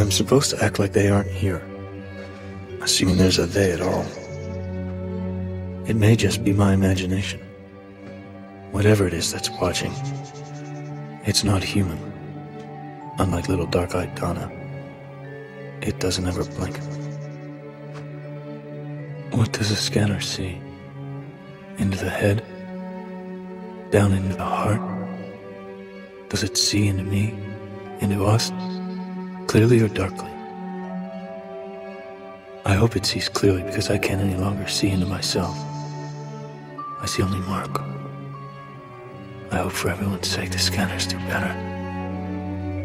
I'm supposed to act like they aren't here. Assuming there's a they at all. It may just be my imagination. Whatever it is that's watching, it's not human. Unlike little dark-eyed Donna, it doesn't ever blink. What does a scanner see? Into the head? Down into the heart? Does it see into me? Into us? Clearly or darkly? I hope it sees clearly, because I can't any longer see into myself. I see only Mark. I hope for everyone's sake the scanners do better.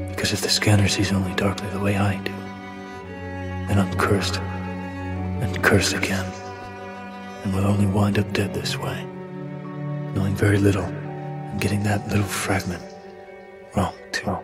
Because if the scanner sees only darkly the way I do, then I'm cursed. And cursed again. And will only wind up dead this way. Knowing very little, and getting that little fragment wrong too.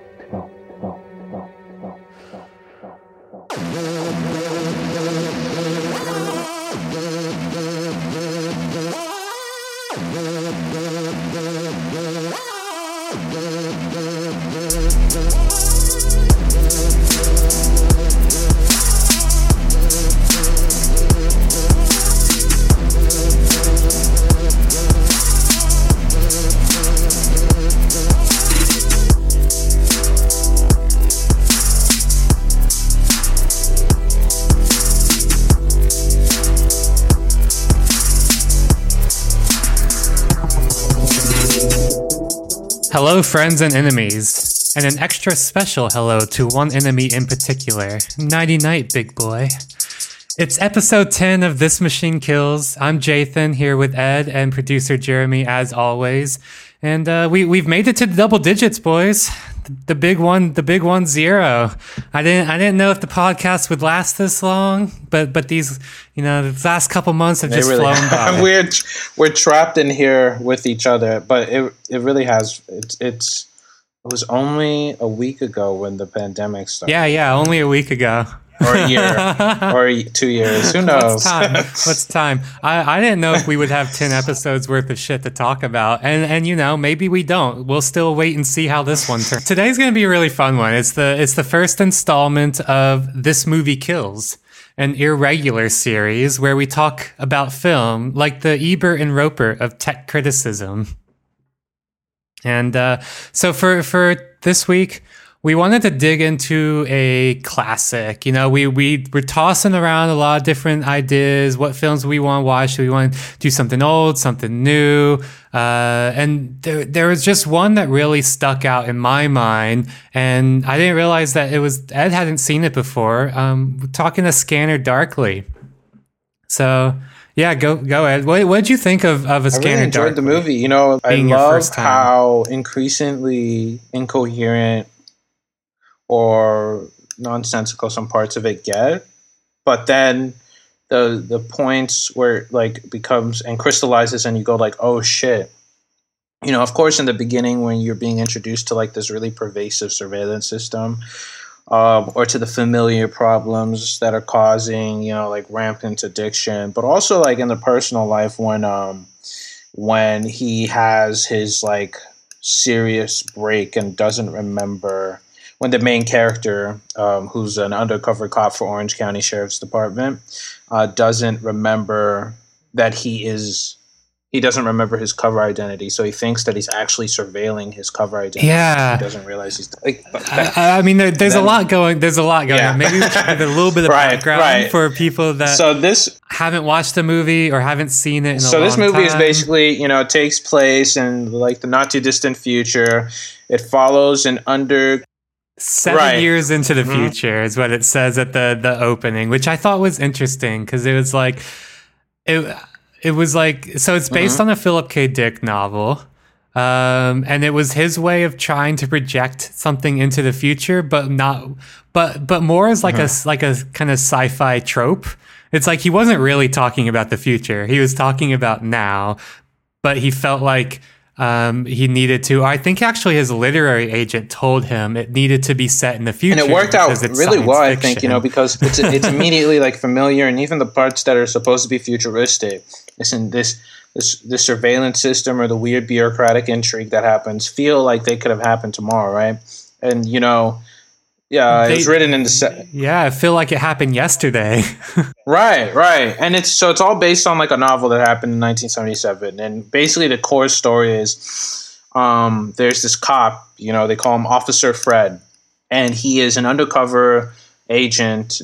Hello, friends and enemies, and an extra special hello to one enemy in particular. Nighty night, big boy. It's episode 10 of This Machine Kills. I'm Jathan, here with Ed and producer Jeremy, as always. And we've made it to the double digits, boys. The big one zero. I didn't know if the podcast would last this long, but these, you know, the last couple months have just really flown by. We're trapped in here with each other, but it really has. It was only a week ago when the pandemic started. Yeah, only a week ago. Or a year, or 2 years. Who knows? What's time? I didn't know if we would have 10 episodes worth of shit to talk about. And you know, maybe we don't. We'll still wait and see how this one turns. Today's going to be a really fun one. It's the first installment of This Movie Kills, an irregular series where we talk about film like the Ebert and Roper of tech criticism. And so for this week, we wanted to dig into a classic. You know, we're tossing around a lot of different ideas. What films we want to watch? Do we want to do something old, something new? And there was just one that really stuck out in my mind, and I didn't realize that it was Ed hadn't seen it before. We're talking to Scanner Darkly. So yeah, go Ed. What did you think of a Scanner Darkly? I really enjoyed the movie. You know, I love how increasingly incoherent or nonsensical some parts of it get, but then the points where it like becomes and crystallizes and you go like, oh shit. You know, of course in the beginning when you're being introduced to like this really pervasive surveillance system, or to the familiar problems that are causing, you know, like rampant addiction, but also like in the personal life when he has his like serious break and doesn't remember. When the main character, who's an undercover cop for Orange County Sheriff's Department, doesn't remember that he doesn't remember his cover identity, so he thinks that he's actually surveilling his cover identity. Yeah, he doesn't realize he's. Like, I mean, there's a lot going on. Maybe we should give a little bit of background for people that haven't watched the movie or haven't seen it in a long time. So this movie is basically, you know, it takes place in like the not too distant future. It follows an under. 7 years into the future is what it says at the opening, which I thought was interesting because it was like so it's based on a Philip K. Dick novel, and it was his way of trying to project something into the future, but more as like a kind of sci-fi trope. It's like he wasn't really talking about the future; he was talking about now, but he felt like. He needed to. I think actually his literary agent told him it needed to be set in the future, and it worked out really well. I think, you know, because it's immediately like familiar, and even the parts that are supposed to be futuristic, isn't this surveillance system or the weird bureaucratic intrigue that happens feel like they could have happened tomorrow, right? And you know, Yeah, it was written in the... Yeah, I feel like it happened yesterday. Right. And it's all based on like a novel that happened in 1977. And basically the core story is there's this cop, they call him Officer Fred. And he is an undercover agent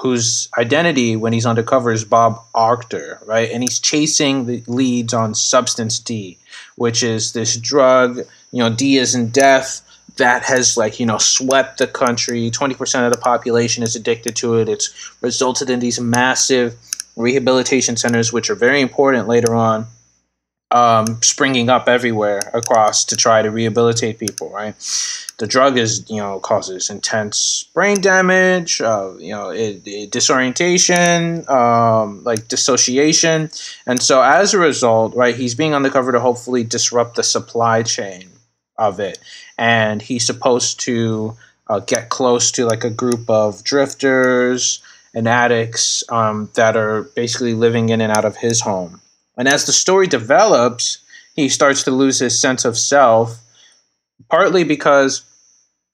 whose identity when he's undercover is Bob Arctor, right? And he's chasing the leads on Substance D, which is this drug, D as in death, that has swept the country. 20% of the population is addicted to it. It's resulted in these massive rehabilitation centers, which are very important later on, springing up everywhere across to try to rehabilitate people, right? The drug is, causes intense brain damage, disorientation, dissociation. And so as a result, right, he's being undercover to hopefully disrupt the supply chain of it. And he's supposed to get close to a group of drifters and addicts that are basically living in and out of his home. And as the story develops, he starts to lose his sense of self, partly because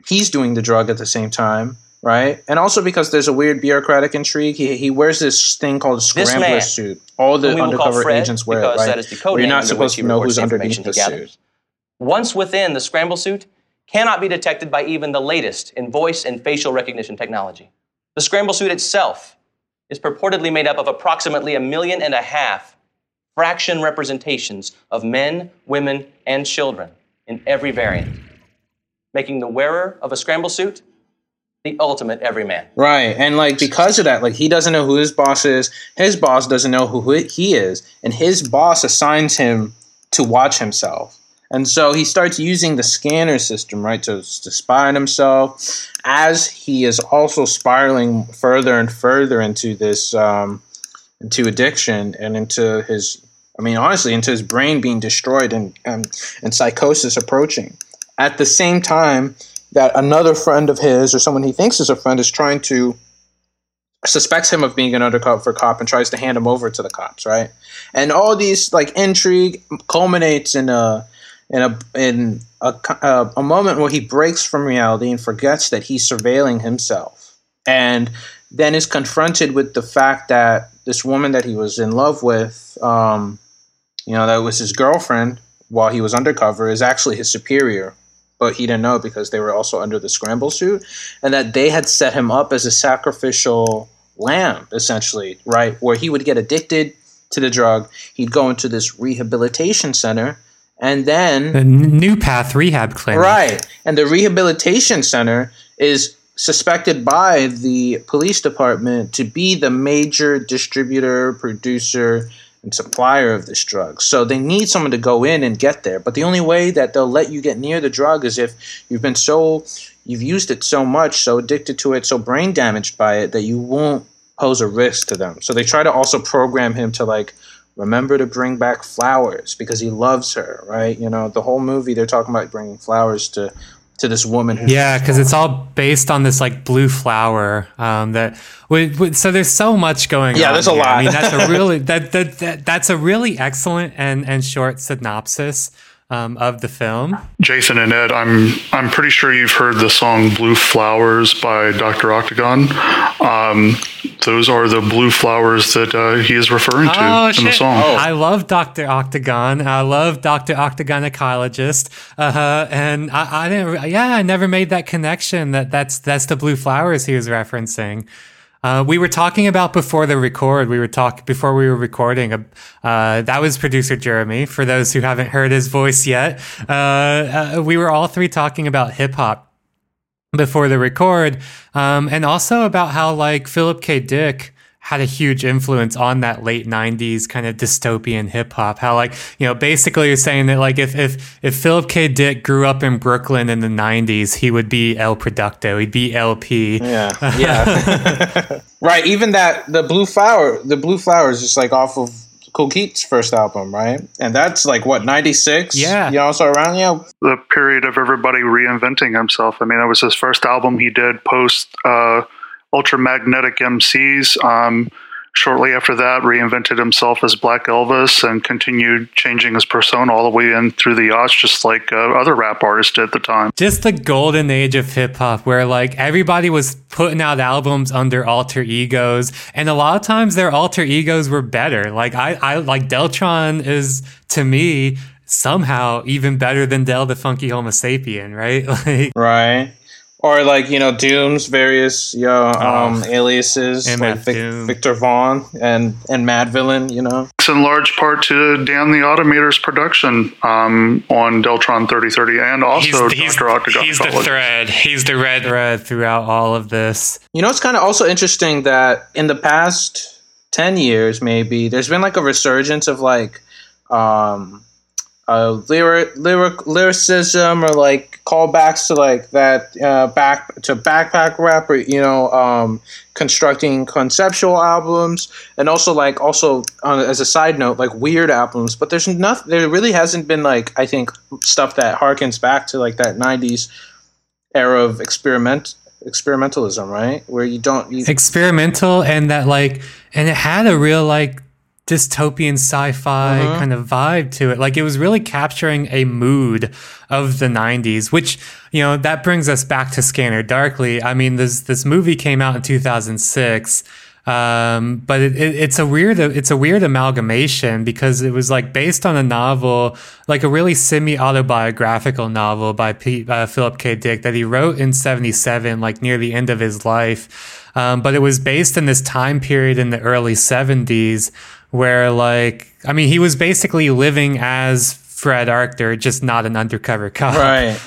he's doing the drug at the same time, right? And also because there's a weird bureaucratic intrigue. He wears this thing called a Scrambler suit. All the undercover agents wear it, right? That is the code name you're not supposed to know who's underneath the suit. Once within, the Scrambler suit cannot be detected by even the latest in voice and facial recognition technology. The Scrambler suit itself is purportedly made up of approximately 1.5 million fraction representations of men, women, and children in every variant, making the wearer of a Scrambler suit the ultimate everyman. Right, and because of that, he doesn't know who his boss is, his boss doesn't know who he is, and his boss assigns him to watch himself. And so he starts using the scanner system, right, to spy on himself, as he is also spiraling further and further into this, into addiction and into his... into his brain being destroyed and psychosis approaching. At the same time that another friend of his or someone he thinks is a friend is trying to suspects him of being an undercover cop and tries to hand him over to the cops, right? And all these intrigue culminates in a moment where he breaks from reality and forgets that he's surveilling himself, and then is confronted with the fact that this woman that he was in love with, that was his girlfriend while he was undercover, is actually his superior, but he didn't know because they were also under the Scrambler suit, and that they had set him up as a sacrificial lamb, essentially, right, where he would get addicted to the drug. He'd go into this rehabilitation center, and then... The New Path Rehab Clinic. Right, and the rehabilitation center is... suspected by the police department to be the major distributor, producer, and supplier of this drug. So they need someone to go in and get there. But the only way that they'll let you get near the drug is if you've used it so much, so addicted to it, so brain damaged by it that you won't pose a risk to them. So they try to also program him to remember to bring back flowers because he loves her, right? The whole movie they're talking about bringing flowers to this woman. Yeah, because it's all based on this blue flower. So there's so much going on. Yeah, there's a lot. That's a really that's a really excellent and short synopsis of the film. Jason and Ed, I'm pretty sure you've heard the song "Blue Flowers" by Dr. Octagon. Those are the blue flowers that he is referring to in the song. Oh. I love Dr. Octagon. I love Dr. Octagon Ecologist. And I didn't. Yeah, I never made that connection. That's the blue flowers he was referencing. We were talking about before the record. We were before we were recording. That was producer Jeremy. For those who haven't heard his voice yet, we were all three talking about hip hop before the record, and also about how Philip K. Dick had a huge influence on that late 90s kind of dystopian hip hop. How basically you're saying that if Philip K. Dick grew up in Brooklyn in the 90s, he would be El Producto, he'd be LP. Yeah. Right. Even that the blue flower is just off of Cool Keith's first album, right? And that's 96? Yeah. So around, the period of everybody reinventing himself. That was his first album he did post Ultra Magnetic MCs. shortly after that, reinvented himself as Black Elvis and continued changing his persona all the way in through the aughts, just like other rap artists did at the time. Just the golden age of hip-hop where, like, everybody was putting out albums under alter egos, and a lot of times their alter egos were better. Like, I like Deltron is, to me, somehow even better than Del the Funky Homo Sapien, right? Like, right. Or, like, you know, Doom's various aliases, MF like Victor Vaughn and Mad Villain, you know. It's in large part to Dan the Automator's production on Deltron 3030 and also Dr. Octagon. He's the thread. He's the red thread throughout all of this. You know, it's kind of also interesting that in the past 10 years, maybe, there's been, like, a resurgence of, like, lyricism or, like, callbacks to, like, that backpack rap, or, you know, constructing conceptual albums, and also, like, as a side note, like, weird albums. But there's nothing, there really hasn't been, like, I think, stuff that harkens back to, like, that 90s era of experimentalism, right? Where experimental, and that, like, and it had a real, like, dystopian sci-fi kind of vibe to it. Like, it was really capturing a mood of the 90s, which, you know, that brings us back to Scanner Darkly. I mean, this movie came out in 2006, but it's a weird amalgamation, because it was, like, based on a novel, like a really semi-autobiographical novel by Philip K. Dick that he wrote in 77, like near the end of his life. But it was based in this time period in the early 70s where, like, I mean, he was basically living as Fred Arctor, just not an undercover cop. Right.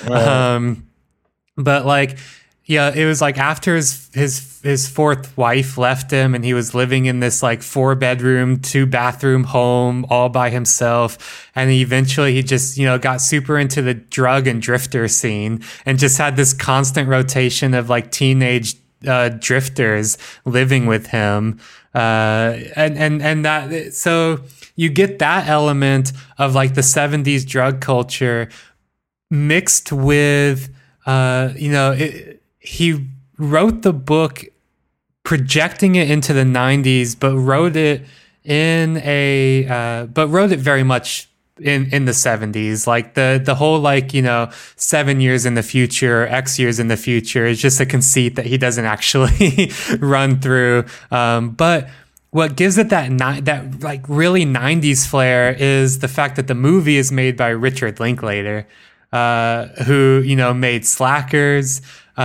But, like, yeah, it was, like, after his fourth wife left him, and he was living in this, like, 4-bedroom, 2-bathroom home all by himself. And eventually he just, you know, got super into the drug and drifter scene and just had this constant rotation of, like, teenage drifters living with him. And that, so you get that element of, like, the 70s drug culture mixed with, you know, he wrote the book projecting it into the 90s, but wrote it very much in the 70s. Like, the whole, like, you know, 7 years in the future or X years in the future is just a conceit that he doesn't actually run through. But what gives it that like really 90s flair is the fact that the movie is made by Richard Linklater, who, you know, made Slackers, you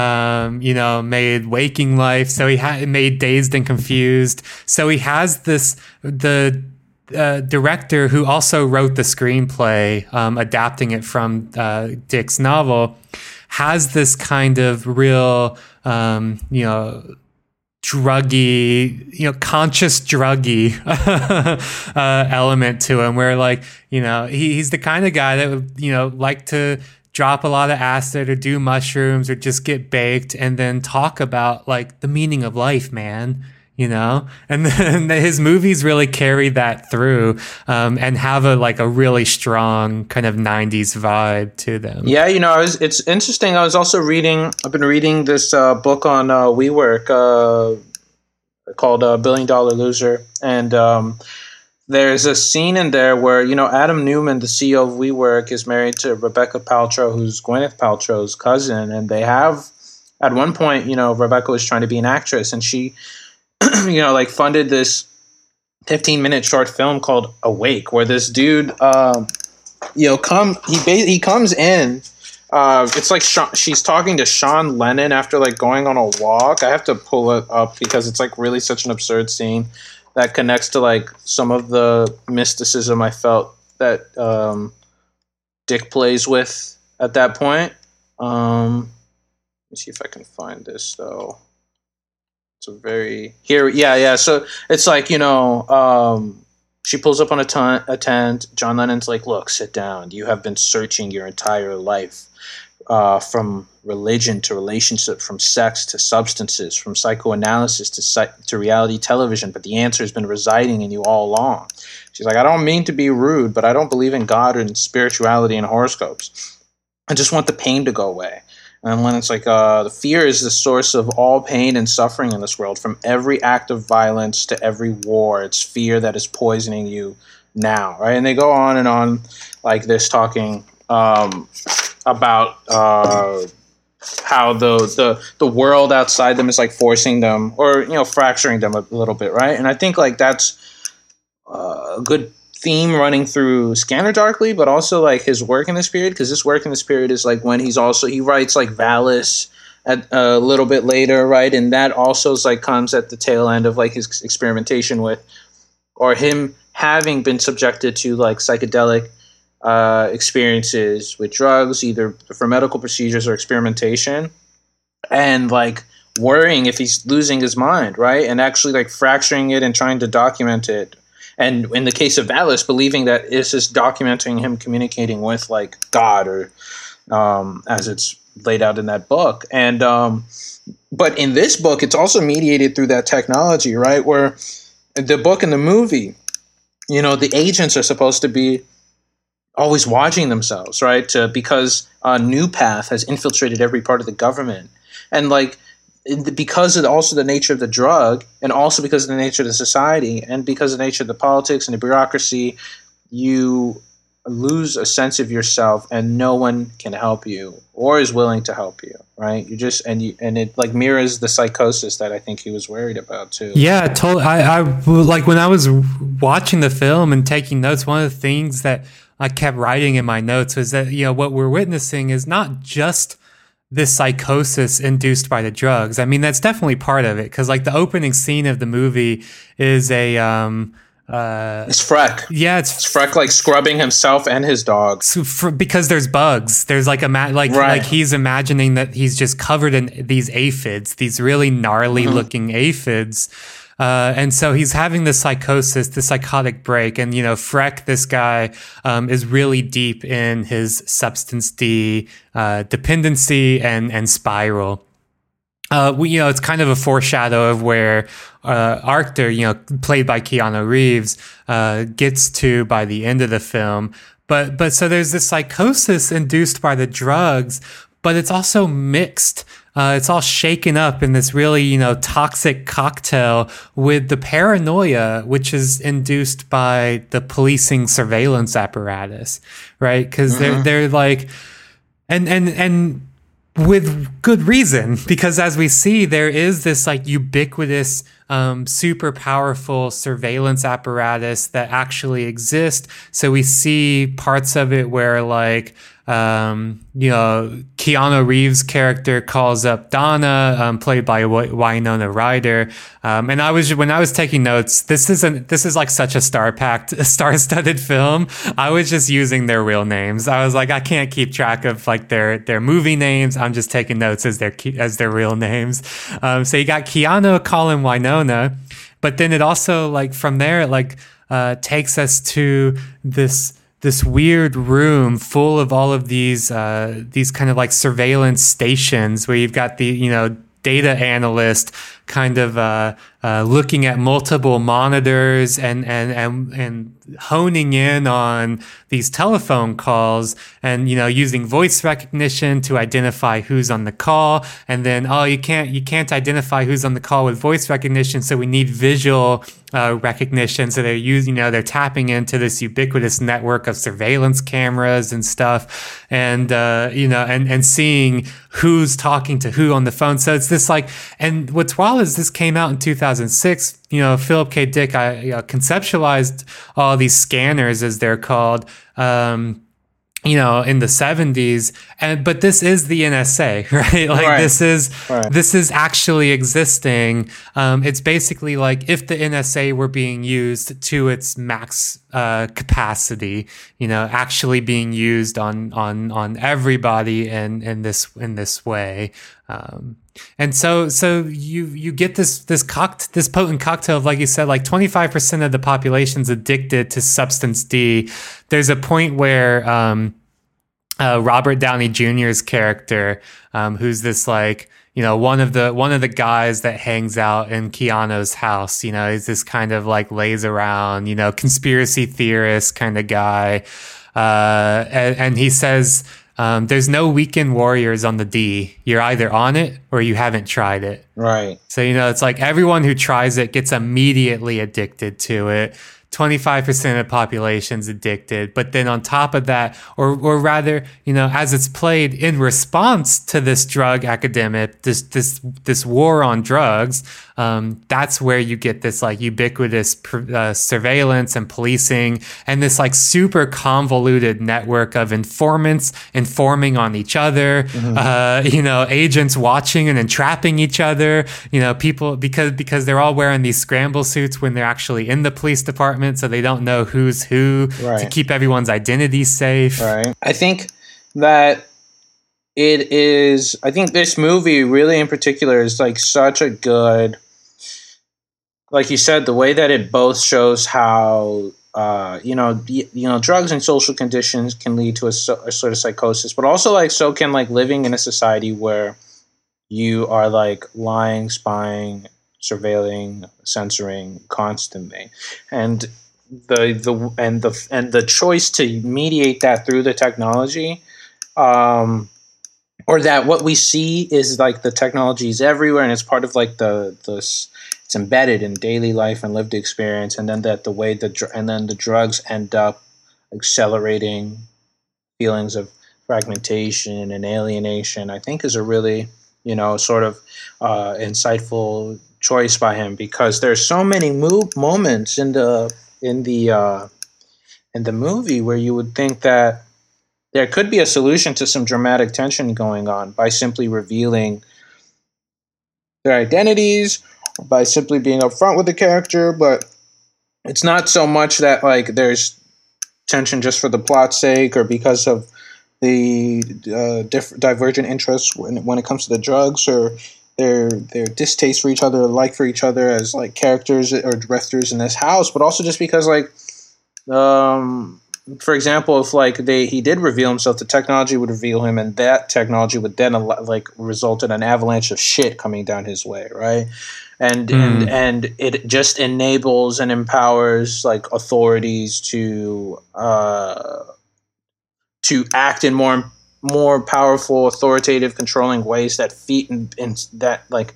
know, made Waking Life. So he made Dazed and Confused. So he has the director who also wrote the screenplay, adapting it from Dick's novel, has this kind of real, you know, druggy, you know, conscious druggy element to him, where, like, you know, he's the kind of guy that would, you know, like to drop a lot of acid or do mushrooms or just get baked and then talk about, like, the meaning of life, man. You know, and then his movies really carry that through, and have a really strong kind of 90s vibe to them. Yeah, you know, it's interesting. I've been reading this book on WeWork called Billion Dollar Loser. And there's a scene in there where, you know, Adam Neumann, the CEO of WeWork, is married to Rebecca Paltrow, who's Gwyneth Paltrow's cousin. And they have, at one point, you know, Rebecca was trying to be an actress, and she you know, like, funded this 15-minute short film called Awake, where this dude, you know, comes in. It's like she's talking to Sean Lennon after, like, going on a walk. I have to pull it up because it's, like, really such an absurd scene that connects to, like, some of the mysticism I felt that Dick plays with at that point. Let me see if I can find this, though. It's a very here. Yeah. So it's like, you know, she pulls up on a tent. John Lennon's like, look, sit down. You have been searching your entire life, from religion to relationship, from sex to substances, from psychoanalysis to reality television. But the answer has been residing in you all along. She's like, I don't mean to be rude, but I don't believe in God or in spirituality and horoscopes. I just want the pain to go away. And Lennon's like, the fear is the source of all pain and suffering in this world, from every act of violence to every war. It's fear that is poisoning you now, right? And they go on and on like this, talking about how the world outside them is like forcing them, or, you know, fracturing them a little bit, right? And I think like that's a good theme running through Scanner Darkly, but also like his work in this period, because this work in this period is like when he's also, he writes like Valis at, a little bit later, right? And that also is like comes at the tail end of like his experimentation with, or him having been subjected to like psychedelic experiences with drugs, either for medical procedures or experimentation, and like worrying if he's losing his mind, right? And actually like fracturing it and trying to document it. And in the case of Valis, believing that this is documenting him communicating with, like, God, or as it's laid out in that book. And but in this book, it's also mediated through that technology, right? Where the book and the movie, you know, the agents are supposed to be always watching themselves, right? Because New Path has infiltrated every part of the government. And, like, because of also the nature of the drug, and also because of the nature of the society, and because of the nature of the politics and the bureaucracy, you lose a sense of yourself, and no one can help you or is willing to help you, right? And it like mirrors the psychosis that I think he was worried about too. Yeah, totally. I like when I was watching the film and taking notes, one of the things that I kept writing in my notes was that, you know, what we're witnessing is not just this psychosis induced by the drugs. I mean, that's definitely part of it, because like the opening scene of the movie is a it's Freck. Yeah, it's Freck like scrubbing himself and his dog because there's bugs. There's like a like he's imagining that he's just covered in these aphids, these really gnarly looking aphids, and so he's having this psychosis, this psychotic break. And, you know, Freck, this guy, is really deep in his Substance D dependency and spiral. You know, it's kind of a foreshadow of where Arctor, you know, played by Keanu Reeves, gets to by the end of the film. But so there's this psychosis induced by the drugs, but it's also mixed. It's all shaken up in this really, you know, toxic cocktail with the paranoia, which is induced by the policing surveillance apparatus, right? Because they're like, and with good reason, because as we see, there is this like ubiquitous, super powerful surveillance apparatus that actually exists. So we see parts of it where like, you know, Keanu Reeves' character calls up Donna, played by Winona Ryder. And when I was taking notes, this is like such a star-studded film. I was just using their real names. I was like, I can't keep track of like their movie names. I'm just taking notes as their real names. So you got Keanu calling Winona, but then it also like from there, it like, takes us to this weird room full of all of these kind of like surveillance stations where you've got the, you know, data analyst kind of looking at multiple monitors and honing in on these telephone calls, and, you know, using voice recognition to identify who's on the call. And then, oh, you can't identify who's on the call with voice recognition, so we need visual recognition. So they're using, you know, they're tapping into this ubiquitous network of surveillance cameras and stuff, and you know, and seeing who's talking to who on the phone. So it's this like, and what's wild is this came out in 2006. You know, Philip K. Dick conceptualized all these scanners, as they're called, you know, in the 70s, but this is the NSA, right? Like right. This is actually existing. It's basically like if the NSA were being used to its max capacity, you know, actually being used on everybody in this way. And so you get this potent cocktail of, like you said, like 25% of the population's addicted to Substance D. There's a point where Robert Downey Jr.'s character, who's this like, you know, one of the guys that hangs out in Keanu's house, you know, is this kind of like lays around, you know, conspiracy theorist kind of guy, and he says. There's no weekend warriors on the D. You're either on it or you haven't tried it. Right. So, you know, it's like everyone who tries it gets immediately addicted to it. 25% of the population's addicted. But then on top of that, or rather, you know, as it's played in response to this drug academic, this war on drugs, that's where you get this like ubiquitous surveillance and policing and this like super convoluted network of informants informing on each other, you know, agents watching and entrapping each other, you know, people, because they're all wearing these scramble suits when they're actually in the police department. So they don't know who's who, right, to keep everyone's identity safe. Right. I think that it is, I think this movie really in particular is like such a good, like you said, the way that it both shows how, you know, drugs and social conditions can lead to a sort of psychosis, but also like, so can like living in a society where you are like lying, spying, surveilling, censoring constantly, and the choice to mediate that through the technology, or that what we see is like the technology is everywhere and it's part of like it's embedded in daily life and lived experience, and then that the way the drugs end up accelerating feelings of fragmentation and alienation, I think is a really, you know, sort of insightful choice by him, because there's so many moments in the movie where you would think that there could be a solution to some dramatic tension going on by simply revealing their identities, by simply being upfront with the character, but it's not so much that like there's tension just for the plot's sake or because of the divergent interests when it comes to the drugs, or their distaste for each other, like for each other as like characters or directors in this house, but also just because like, for example, if like he did reveal himself, the technology would reveal him, and that technology would then like result in an avalanche of shit coming down his way, right? And it just enables and empowers like authorities to act in more powerful, authoritative, controlling ways that that like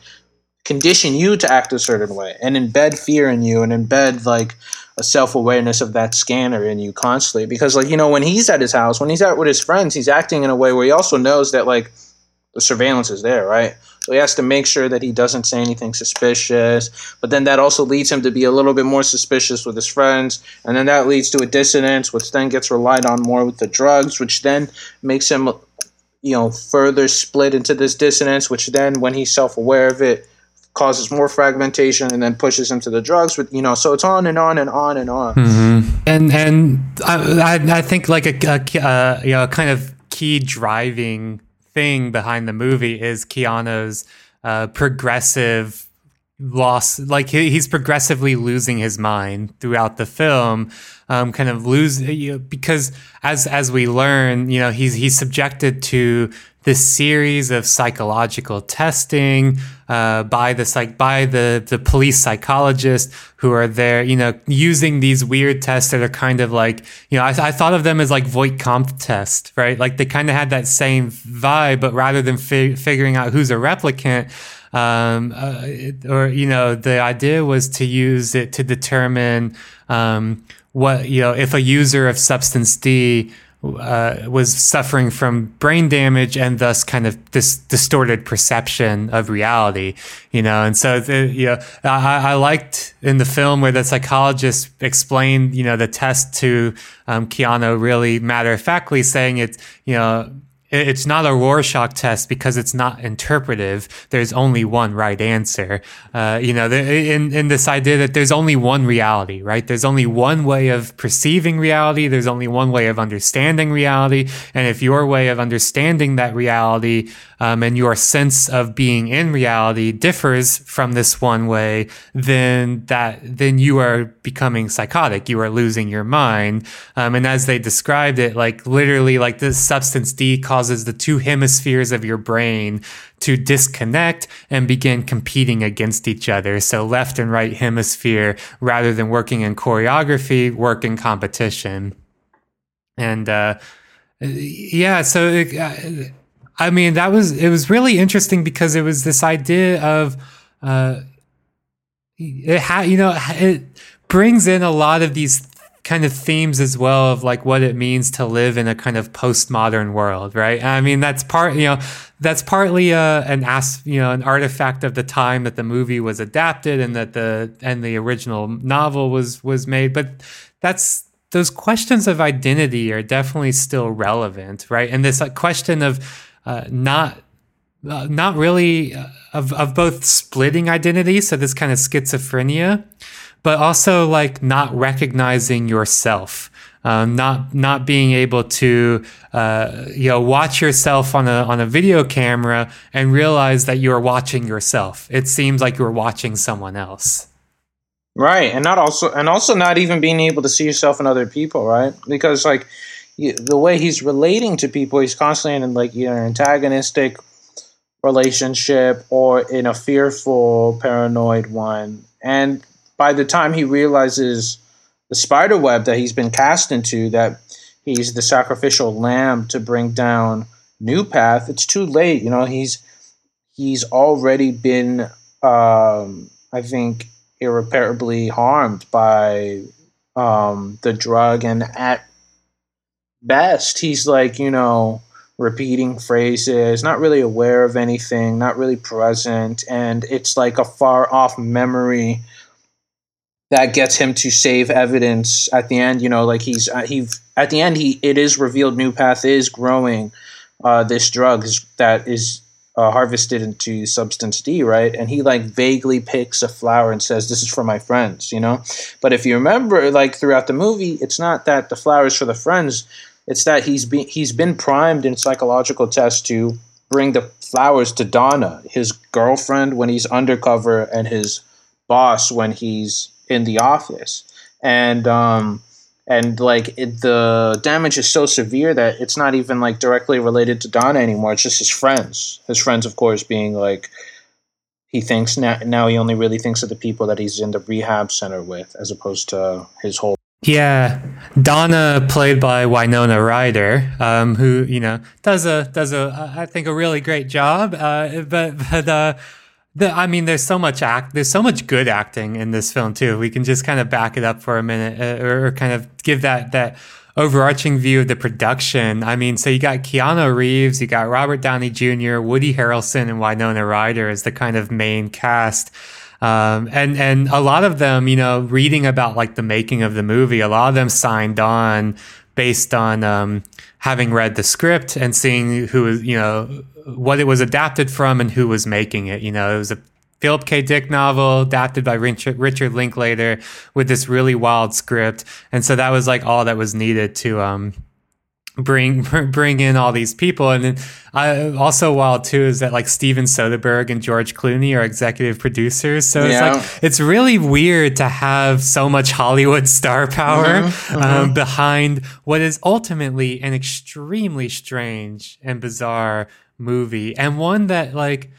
condition you to act a certain way and embed fear in you and embed like a self-awareness of that scanner in you constantly. Because like, you know, when he's at his house, when he's out with his friends, he's acting in a way where he also knows that like the surveillance is there, right? So he has to make sure that he doesn't say anything suspicious, but then that also leads him to be a little bit more suspicious with his friends, and then that leads to a dissonance, which then gets relied on more with the drugs, which then makes him, you know, further split into this dissonance, which then, when he's self-aware of it, causes more fragmentation and then pushes him to the drugs. With, you know, so it's on and on and on and on. Mm-hmm. And I think like a you know, kind of key driving thing behind the movie is Keanu's progressive loss. Like he's progressively losing his mind throughout the film, kind of because as we learn, you know, he's subjected to this series of psychological testing by the police psychologists who are there, you know, using these weird tests that are kind of like, you know, I thought of them as like Voight-Kampff test, right? Like they kind of had that same vibe, but rather than figuring out who's a replicant, or, you know, the idea was to use it to determine what, you know, if a user of Substance D was suffering from brain damage and thus kind of this distorted perception of reality, you know. And so, you know, I liked in the film where the psychologist explained, you know, the test to Keanu really matter-of-factly, saying it's, you know, it's not a Rorschach test because it's not interpretive. There's only one right answer. You know, in this idea that there's only one reality, right? There's only one way of perceiving reality. There's only one way of understanding reality. And if your way of understanding that reality, and your sense of being in reality differs from this one way, then you are becoming psychotic. You are losing your mind. And as they described it, like literally like this Substance D causes the two hemispheres of your brain to disconnect and begin competing against each other. So left and right hemisphere, rather than working in choreography, work in competition. And, Yeah, so it was really interesting because it was this idea of it brings in a lot of these kind of themes as well of like what it means to live in a kind of postmodern world, right? I mean, that's partly an artifact of the time that the movie was adapted and that the original novel was made, but that's those questions of identity are definitely still relevant, right? And this question of not really of both splitting identity, so this kind of schizophrenia, but also like not recognizing yourself, not being able to watch yourself on a video camera and realize that you're watching yourself. It seems like you're watching someone else. Right, and also not even being able to see yourself in other people, right? Because like the way he's relating to people, he's constantly in like either an antagonistic relationship or in a fearful, paranoid one. And by the time he realizes the spider web that he's been cast into, that he's the sacrificial lamb to bring down New Path, it's too late. You know, he's already been, I think, irreparably harmed by the drug, and at best he's like, you know, repeating phrases, not really aware of anything, not really present, and it's like a far off memory that gets him to save evidence at the end. You know, like it is revealed New Path is growing this drug that is harvested into Substance D, right? And he like vaguely picks a flower and says, "This is for my friends," you know? But if you remember, like throughout the movie, it's not that the flower is for the friends, it's that he's been primed in psychological tests to bring the flowers to Donna, his girlfriend when he's undercover and his boss when he's in the office. And like the damage is so severe that it's not even like directly related to Donna anymore. It's just his friends. His friends, of course, being like he thinks now he only really thinks of the people that he's in the rehab center with, as opposed to his whole. Yeah, Donna, played by Winona Ryder, who does I think a really great job. There's so much good acting in this film too. We can just kind of back it up for a minute, or kind of give that overarching view of the production. I mean, so you got Keanu Reeves, you got Robert Downey Jr., Woody Harrelson, and Winona Ryder as the kind of main cast. And a lot of them, you know, reading about like the making of the movie, a lot of them signed on based on having read the script and seeing who, you know, what it was adapted from and who was making it. You know, it was a Philip K. Dick novel adapted by Richard Linklater with this really wild script. And so that was like all that was needed to bring in all these people. And then also wild too is that like Steven Soderbergh and George Clooney are executive producers, so yeah. It's like it's really weird to have so much Hollywood star power behind what is ultimately an extremely strange and bizarre movie, and one that like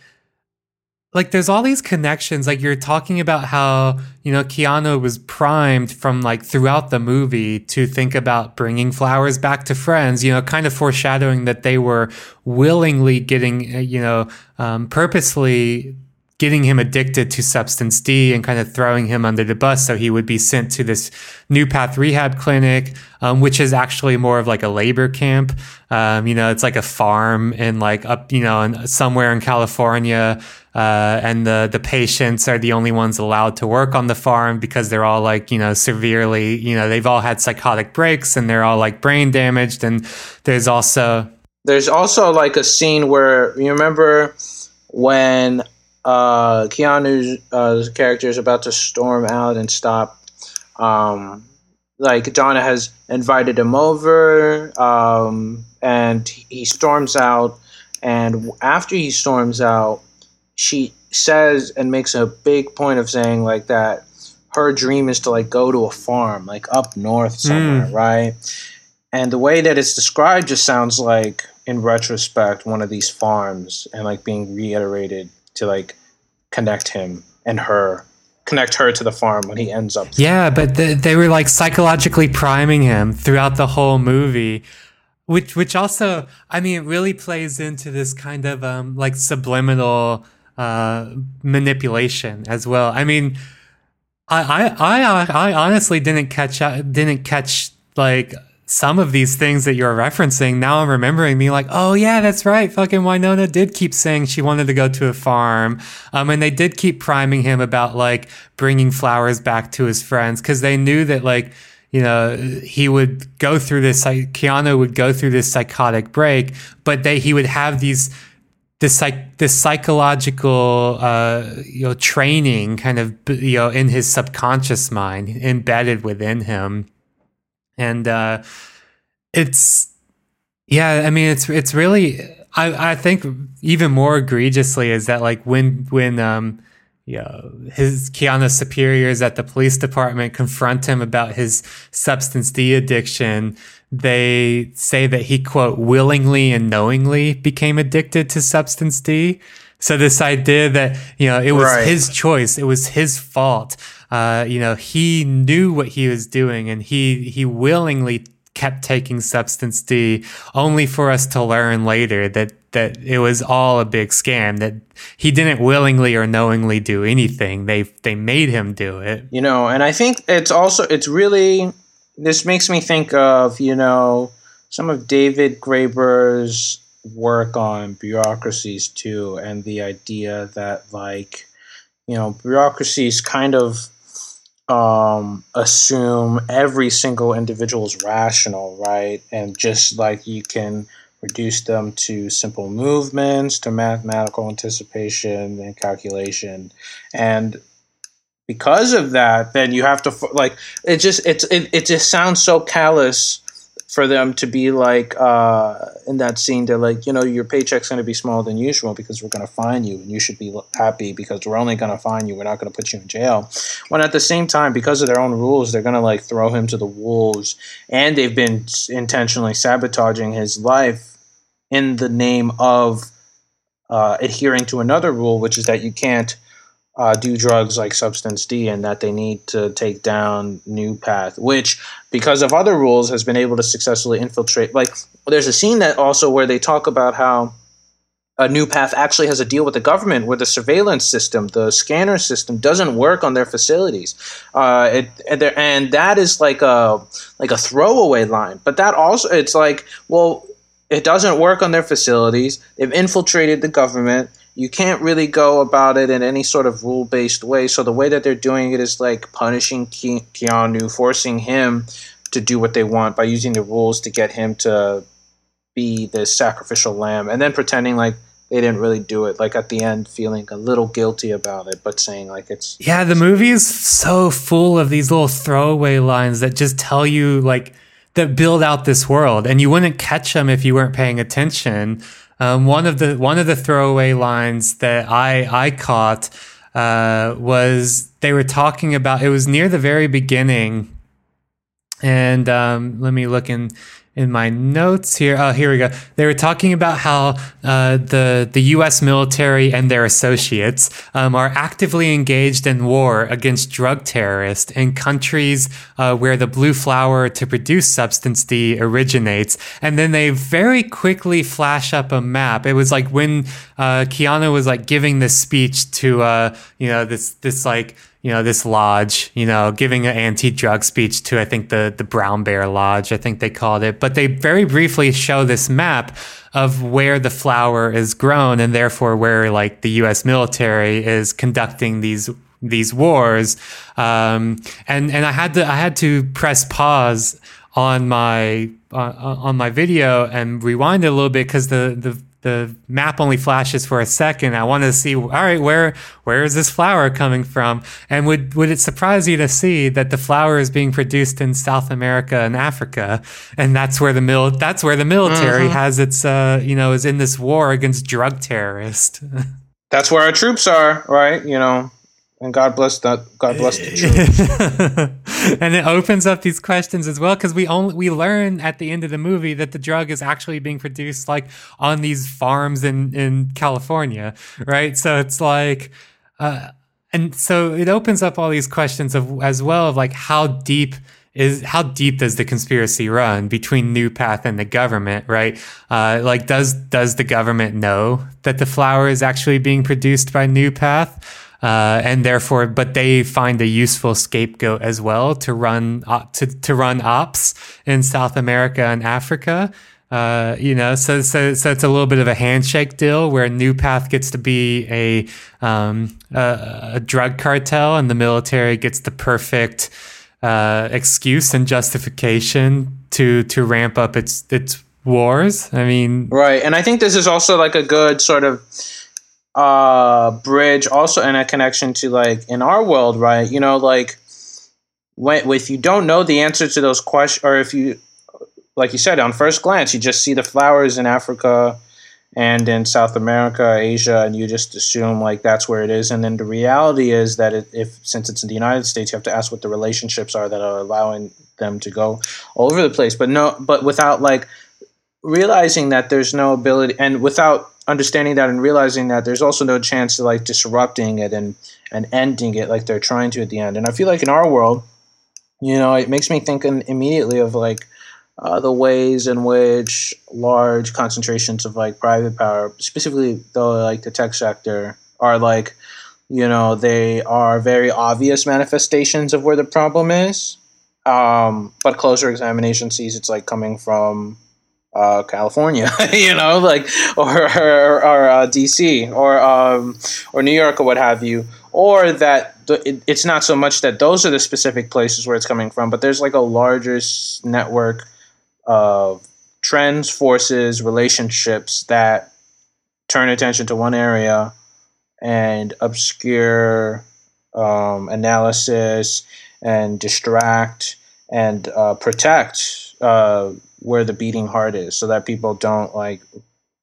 there's all these connections. Like you're talking about how, you know, Keanu was primed from like throughout the movie to think about bringing flowers back to friends, you know, kind of foreshadowing that they were willingly getting, you know, purposely getting him addicted to Substance D and kind of throwing him under the bus so he would be sent to this New Path Rehab Clinic, which is actually more of like a labor camp. You know, it's like a farm and like up, you know, somewhere in California. And the patients are the only ones allowed to work on the farm because they're all like, you know, severely, you know, they've all had psychotic breaks and they're all like brain damaged. And there's also like a scene where, you remember when Keanu's character is about to storm out and stop, like Donna has invited him over, and he storms out, and after he storms out, she says and makes a big point of saying like that her dream is to like go to a farm like up north somewhere, right? And the way that it's described just sounds like, in retrospect, one of these farms, and like being reiterated to like connect her to the farm when he ends up. Yeah, but they were like psychologically priming him throughout the whole movie. Which also, I mean, really plays into this kind of like subliminal manipulation as well. I mean, I honestly didn't catch like some of these things that you're referencing. Now I'm remembering me like, oh yeah, that's right. Fucking Winona did keep saying she wanted to go to a farm. And they did keep priming him about like bringing flowers back to his friends, because they knew that like, you know, he would go through this, Keanu would go through this psychotic break, but he would have this psychological, you know, training kind of, you know, in his subconscious mind, embedded within him. And it's really, I think even more egregiously is that like when you know, his Keanu's superiors at the police department confront him about his substance D addiction, they say that he, quote, willingly and knowingly became addicted to substance D. So this idea that, you know, it was his choice, it was his fault. You know, he knew what he was doing, and he willingly kept taking substance D, only for us to learn later that it was all a big scam, that he didn't willingly or knowingly do anything. They made him do it. You know, and I think this makes me think of, you know, some of David Graeber's work on bureaucracies too, and the idea that, like, you know, bureaucracies kind of assume every single individual is rational, right? And just like you can reduce them to simple movements, to mathematical anticipation and calculation. And because of that, then you have to, like, it just sounds so callous for them to be like, in that scene, they're like, you know, your paycheck's going to be smaller than usual because we're going to fine you, and you should be happy because we're only going to fine you. We're not going to put you in jail. When at the same time, because of their own rules, they're going to like throw him to the wolves, and they've been intentionally sabotaging his life in the name of adhering to another rule, which is that you can't do drugs like substance D, and that they need to take down New Path, which because of other rules has been able to successfully infiltrate. Like, there's a scene that also where they talk about how a New Path actually has a deal with the government where the surveillance system, the scanner system, doesn't work on their facilities. And that is like a throwaway line, but that also, it's like, well, it doesn't work on their facilities. They've infiltrated the government. You can't really go about it in any sort of rule-based way. So the way that they're doing it is like punishing Keanu, forcing him to do what they want by using the rules to get him to be this sacrificial lamb, and then pretending like they didn't really do it, like at the end feeling a little guilty about it, but saying like it's... Yeah, the movie is so full of these little throwaway lines that just tell you, like, that build out this world, and you wouldn't catch them if you weren't paying attention. One of the throwaway lines that I caught was they were talking about, it was near the very beginning, and let me look in my notes here. Oh, here we go. They were talking about how the U.S. military and their associates are actively engaged in war against drug terrorists in countries where the blue flower to produce substance D originates. And then they very quickly flash up a map. It was like when Keanu was like giving this speech to you know, this like, you know, this lodge, you know, giving an anti-drug speech to, I think, the Brown Bear Lodge, I think they called it. But they very briefly show this map of where the flower is grown, and therefore where, like, the U.S. military is conducting these wars. And I had to press pause on my video and rewind it a little bit, because the map only flashes for a second. I wanted to see, all right, where is this flower coming from? And would it surprise you to see that the flower is being produced in South America and Africa? And that's where the military has its, you know, is in this war against drug terrorists. That's where our troops are, right? You know, and God bless that. God bless the troops. And it opens up these questions as well, because we learn at the end of the movie that the drug is actually being produced like on these farms in California, right? So it's like, and so it opens up all these questions of as well, of like how deep is how deep does the conspiracy run between New Path and the government, right? Like, does the government know that the flower is actually being produced by New Path? And therefore, but they find a useful scapegoat as well to run ops in South America and Africa. So it's a little bit of a handshake deal where New Path gets to be a drug cartel, and the military gets the perfect excuse and justification to ramp up its wars. I mean, right, and I think this is also like a good sort of bridge, also, and a connection to like in our world, right? You know, like when if you don't know the answer to those questions, or if you, like you said, on first glance, you just see the flowers in Africa and in South America, Asia, and you just assume like that's where it is. And then the reality is that since it's in the United States, you have to ask what the relationships are that are allowing them to go all over the place. But without like realizing that there's no ability, and without understanding that and realizing that there's also no chance to like disrupting it and ending it like they're trying to at the end. And I feel like in our world, you know, it makes me think immediately of like, the ways in which large concentrations of like private power, specifically though like the tech sector, are like, you know, they are very obvious manifestations of where the problem is. But closer examination sees it's like coming from California, you know, like or DC or New York or what have you, or that. It's not so much that those are the specific places where it's coming from, but there's like a larger network of trends, forces, relationships that turn attention to one area and obscure analysis and distract and protect where the beating heart is, so that people don't like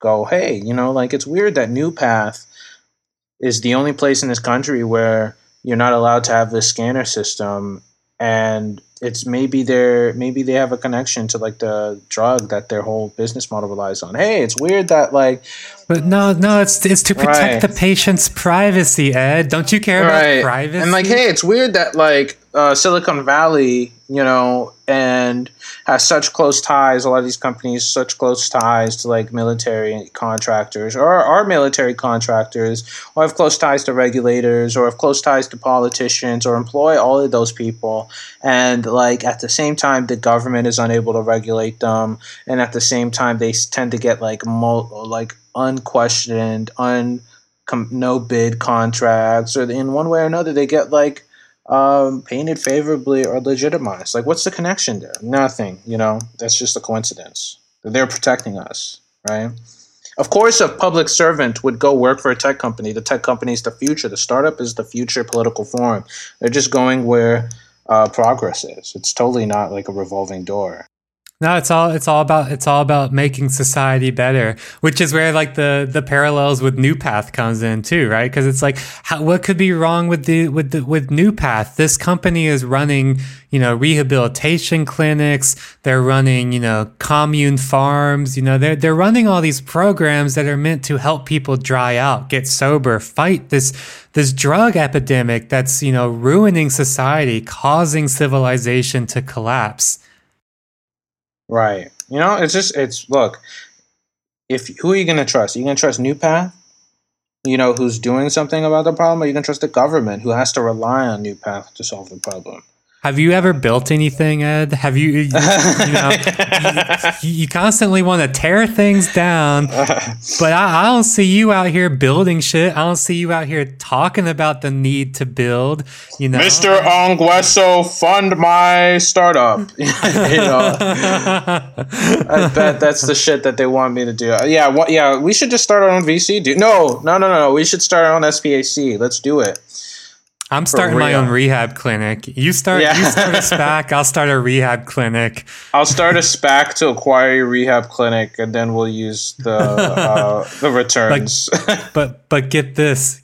go, hey, you know, like it's weird that New Path is the only place in this country where you're not allowed to have this scanner system, and it's maybe they have a connection to like the drug that their whole business model relies on. Hey, it's weird that like, but no, it's to protect right. The patient's privacy. Ed, don't you care right. about privacy? And like, hey, it's weird that like Silicon Valley, you know, and has such close ties. A lot of these companies such close ties to like military contractors, or are military contractors, or have close ties to regulators, or have close ties to politicians, or employ all of those people. And like at the same time, the government is unable to regulate them, and at the same time, they tend to get like unquestioned, no bid contracts, or in one way or another, they get like. Painted favorably or legitimized. Like, what's the connection there? Nothing, you know? That's just a coincidence. They're protecting us, right? Of course, a public servant would go work for a tech company. The tech company is the future. The startup is the future political forum. They're just going where progress is. It's totally not like a revolving door. No, it's all about making society better, which is where like the parallels with New Path comes in too, right? Because it's like, what could be wrong with New Path? This company is running, you know, rehabilitation clinics. They're running, you know, commune farms. You know, they're running all these programs that are meant to help people dry out, get sober, fight this drug epidemic that's, you know, ruining society, causing civilization to collapse. Right. You know, look, who are you going to trust? Are you going to trust New Path, you know, who's doing something about the problem? Or are you going to trust the government who has to rely on New Path to solve the problem? Have you ever built anything, Ed? Have you know, you constantly want to tear things down, but I don't see you out here building shit. I don't see you out here talking about the need to build, you know. Mr. Ongueso, fund my startup. You know, I bet that's the shit that they want me to do. Yeah, yeah, we should just start our own VC, dude. No, we should start our own SPAC. Let's do it. I'm starting my own rehab clinic. You start a SPAC, I'll start a rehab clinic. I'll start a SPAC to acquire your rehab clinic, and then we'll use the returns. But get this.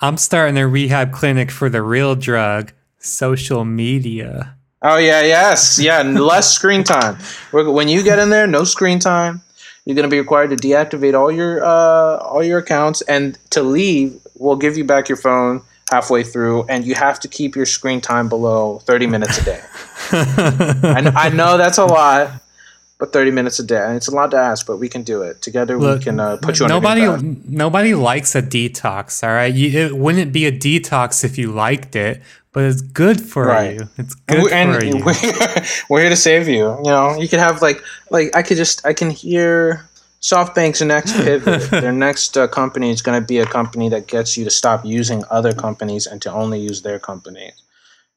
I'm starting a rehab clinic for the real drug, social media. Oh yeah, yes. Yeah, less screen time. When you get in there, no screen time. You're going to be required to deactivate all your accounts, and to leave, we'll give you back your phone. halfway through, and you have to keep your screen time below 30 minutes a day. And I know that's a lot, but 30 minutes a day. And it's a lot to ask, but we can do it. Together we can put you on that. Nobody likes a detox, all right? It wouldn't be a detox if you liked it, but it's good for you. It's good for you. We're here to save you. You know, you could have like I can hear SoftBank's next pivot. Their next company is going to be a company that gets you to stop using other companies and to only use their company.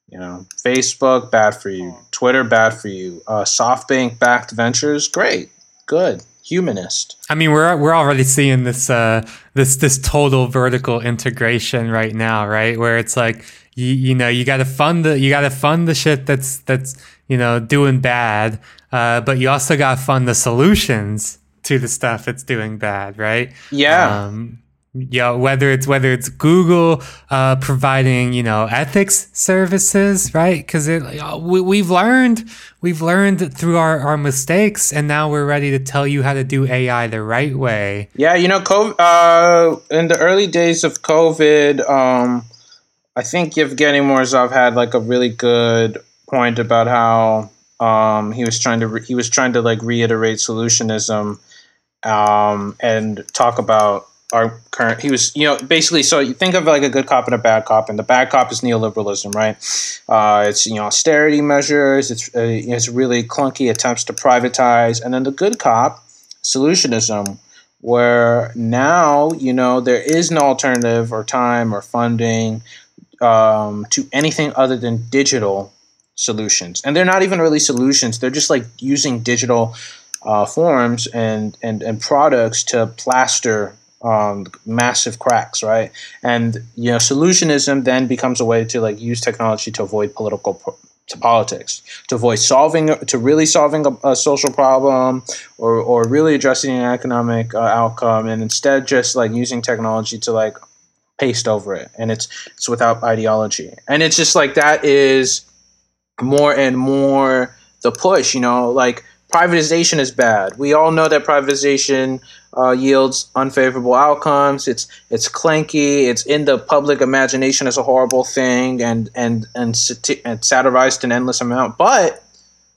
You know, Facebook, bad for you. Twitter, bad for you. SoftBank-backed ventures, great, good, humanist. I mean, we're already seeing this this total vertical integration right now, right? Where it's like you got to fund the shit that's you know doing bad, but you also got to fund the solutions to the stuff that's doing bad, right? Yeah. Whether it's Google providing ethics services, right? Because we've learned through our mistakes, and now we're ready to tell you how to do AI the right way. Yeah, COVID, in the early days of COVID, I think Yevgeny Morozov had like a really good point about how. He was trying to like reiterate solutionism, and talk about our current. He was basically, so you think of like a good cop and a bad cop, and the bad cop is neoliberalism, right? It's austerity measures. It's really clunky attempts to privatize, and then the good cop, solutionism, where now there is no alternative or time or funding to anything other than digital solutions, and they're not even really solutions. They're just like using digital forms and products to plaster massive cracks, right? And solutionism then becomes a way to like use technology to avoid politics, to avoid solving a social problem or really addressing an economic outcome, and instead just like using technology to like paste over it, and it's without ideology, and it's just like that is. More and more the push, like privatization is bad. We all know that privatization yields unfavorable outcomes. It's clanky. It's in the public imagination as a horrible thing and satirized an endless amount. But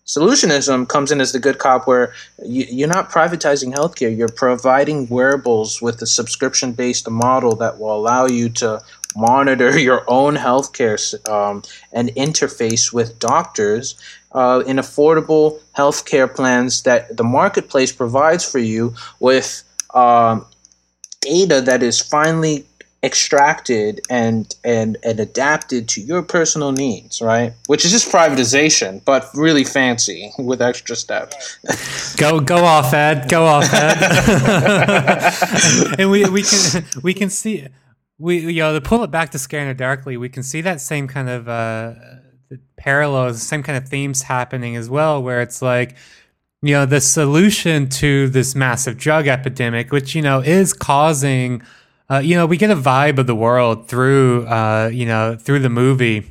solutionism comes in as the good cop, where you're not privatizing healthcare. You're providing wearables with a subscription-based model that will allow you to monitor your own healthcare and interface with doctors in affordable healthcare plans that the marketplace provides for you, with data that is finely extracted and adapted to your personal needs, right? Which is just privatization, but really fancy with extra steps. Go off, Ed. And we can see it. To pull it back to Scanner Darkly, we can see that same kind of parallels, same kind of themes happening as well, where it's like, the solution to this massive drug epidemic, which, is causing, we get a vibe of the world through, through the movie.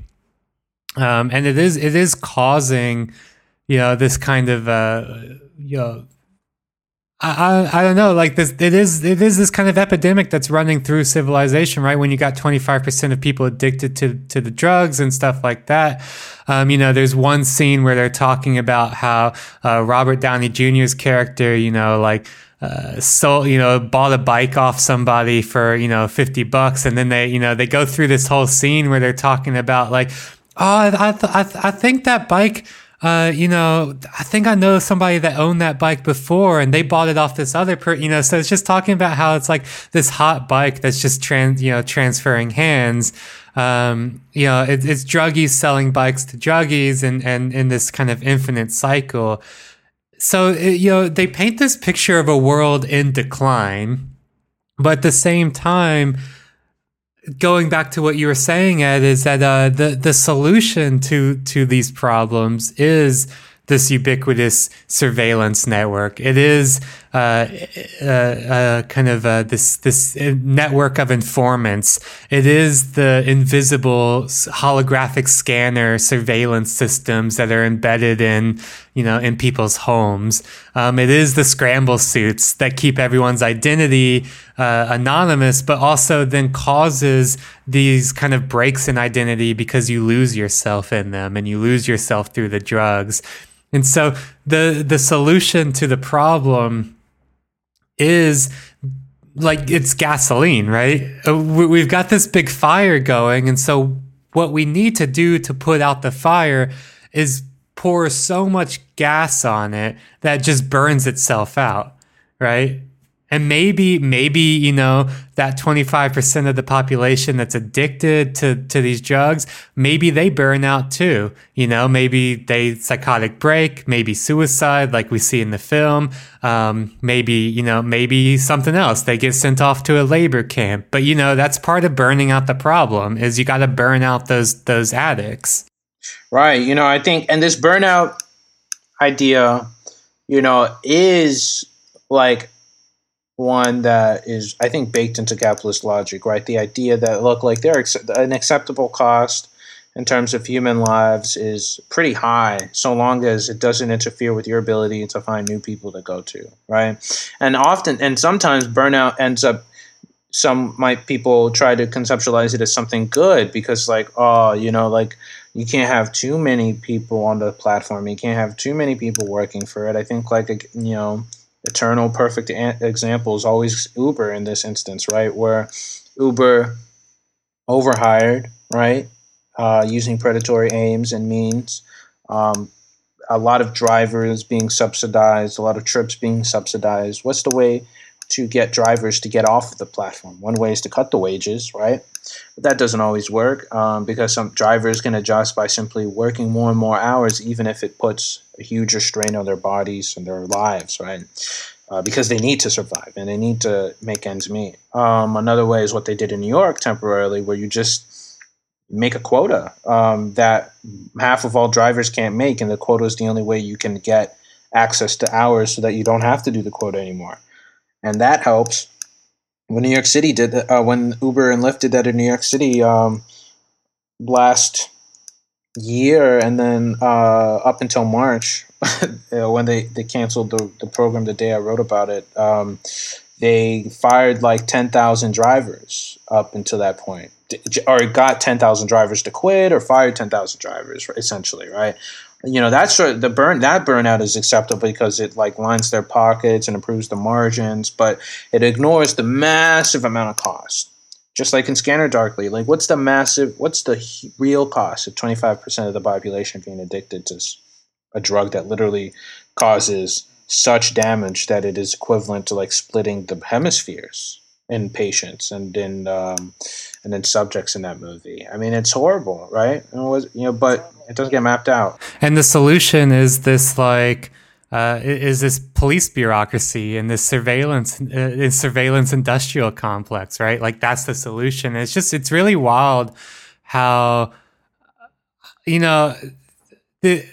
And it is causing, this kind of, I don't know, like this. It is this kind of epidemic that's running through civilization, right? When you got 25% of people addicted to the drugs and stuff like that. There's one scene where they're talking about how Robert Downey Jr.'s character, bought a bike off somebody for $50, and then they go through this whole scene where they're talking about like, I think that bike. I think I know somebody that owned that bike before, and they bought it off this other person. So it's just talking about how it's like this hot bike that's just transferring hands. It's druggies selling bikes to druggies, and in this kind of infinite cycle. So they paint this picture of a world in decline, but at the same time, going back to what you were saying, Ed, is that the solution to these problems is this ubiquitous surveillance network. It is this network of informants. It is the invisible holographic scanner surveillance systems that are embedded in you know, in people's homes. It is the scramble suits that keep everyone's identity anonymous, but also then causes these kind of breaks in identity because you lose yourself in them and you lose yourself through the drugs. And so the solution to the problem is, like, it's gasoline, right? We've got this big fire going. And so what we need to do to put out the fire is pour so much gas on it that just burns itself out, right? And maybe, you know, that 25% of the population that's addicted to these drugs, maybe they burn out too. You know, maybe they psychotic break, maybe suicide like we see in the film. Maybe, you know, maybe something else. They get sent off to a labor camp. But, you know, that's part of burning out the problem, is you got to burn out those addicts. Right. You know, I think, and this burnout idea, you know, is like one that is, I think, baked into capitalist logic, right? The idea that, look, like, they're an acceptable cost in terms of human lives is pretty high, so long as it doesn't interfere with your ability to find new people to go to, right? And often, and sometimes burnout ends up, people try to conceptualize it as something good because, like, oh, you know, like, you can't have too many people on the platform. You can't have too many people working for it. I think, like, you know, eternal perfect example is always Uber in this instance, right? Where Uber overhired, right? Using predatory aims and means. A lot of drivers being subsidized, a lot of trips being subsidized. What's the way to get drivers to get off of the platform? One way is to cut the wages, right? But that doesn't always work because some drivers can adjust by simply working more and more hours, even if it puts a huger strain on their bodies and their lives, right? Because they need to survive and they need to make ends meet. Another way is what they did in New York temporarily, where you just make a quota that half of all drivers can't make, and the quota is the only way you can get access to hours so that you don't have to do the quota anymore. And that helps. When New York City did, when Uber and Lyft did that in New York City last year, and then up until March, when they canceled the program the day I wrote about it, they fired like 10,000 drivers up until that point, or got 10,000 drivers to quit, or fired 10,000 drivers essentially, right? You know, that's the burnout is acceptable because it, like, lines their pockets and improves the margins, but it ignores the massive amount of cost. Just like in Scanner Darkly, like, what's the real cost of 25% of the population being addicted to a drug that literally causes such damage that it is equivalent to, like, splitting the hemispheres in patients and in subjects in that movie. I mean, it's horrible, right? It was, you know, but it doesn't get mapped out. And the solution is this, like, is this police bureaucracy and this surveillance industrial complex, right? Like, that's the solution. It's just, it's really wild how, you know, it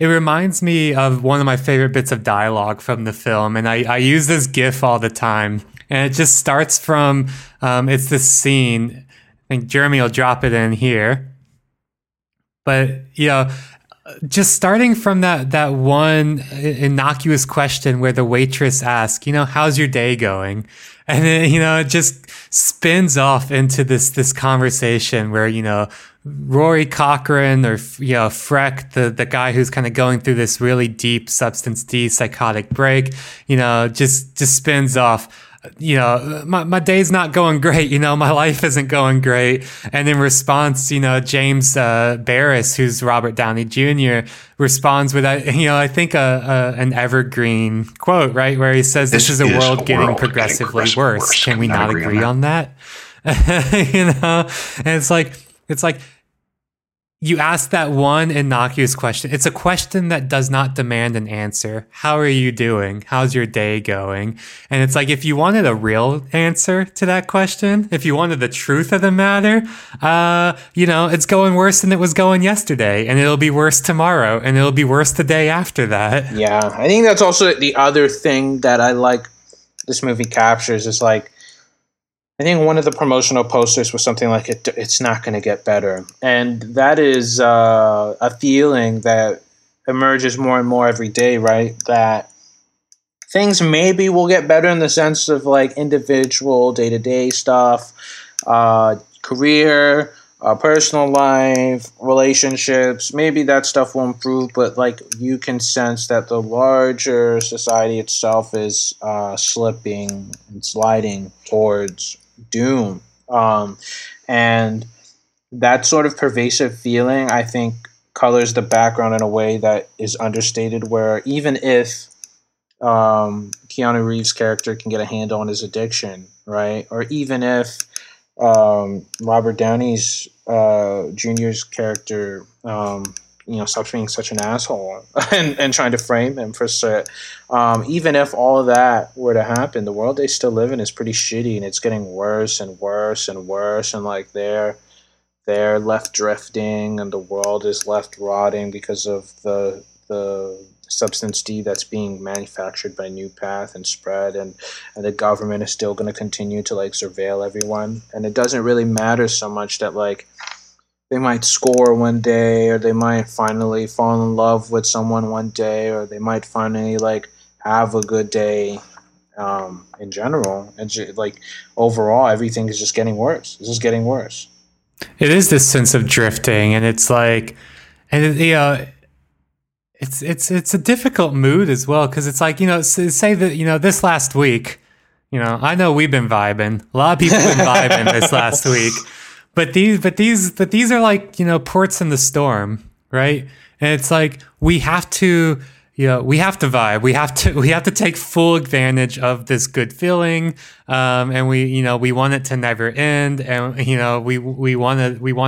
reminds me of one of my favorite bits of dialogue from the film, and I use this GIF all the time. And it just starts from, it's this scene. I think Jeremy will drop it in here. But, you know, just starting from that one innocuous question where the waitress asks, you know, how's your day going? And then, you know, it just spins off into this conversation where, you know, Rory Cochrane, or, you know, Freck, the guy who's kind of going through this really deep Substance D psychotic break, you know, just spins off, you know, my day's not going great, you know, my life isn't going great. And in response, you know, James Barris, who's Robert Downey Jr., responds with, you know, I think an evergreen quote, right, where he says, this is a world getting progressively worse. Can we not agree on that? You know, and it's like you ask that one innocuous question. It's a question that does not demand an answer. How are you doing? How's your day going? And it's like, if you wanted a real answer to that question, if you wanted the truth of the matter, you know, it's going worse than it was going yesterday, and it'll be worse tomorrow, and it'll be worse the day after that. Yeah, I think that's also the other thing that I like this movie captures is, like, I think one of the promotional posters was something like, it's not going to get better. And that is a feeling that emerges more and more every day, right? That things maybe will get better in the sense of like individual day-to-day stuff, career, personal life, relationships. Maybe that stuff will improve, but like you can sense that the larger society itself is slipping and sliding towards doom. And that sort of pervasive feeling, I think, colors the background in a way that is understated, where even if Keanu Reeves' character can get a handle on his addiction, right? Or even if Robert Downey's Jr.'s character, stops being such an asshole and trying to frame him for shit. Even if all of that were to happen, the world they still live in is pretty shitty, and it's getting worse and worse and worse. And like they're left drifting, and the world is left rotting because of the Substance D that's being manufactured by New Path and spread, and the government is still going to continue to like surveil everyone, and it doesn't really matter so much that like they might score one day, or they might finally fall in love with someone one day, or they might finally like have a good day. In general, and like overall, everything is just getting worse. It's just getting worse. It is this sense of drifting, and it's like, It's a difficult mood as well, because it's like, say that, this last week, I know we've been vibing. A lot of people have been vibing this last week, but these are like, ports in the storm, right? And it's like, we have to vibe. We have to take full advantage of this good feeling. And we want it to never end, and we want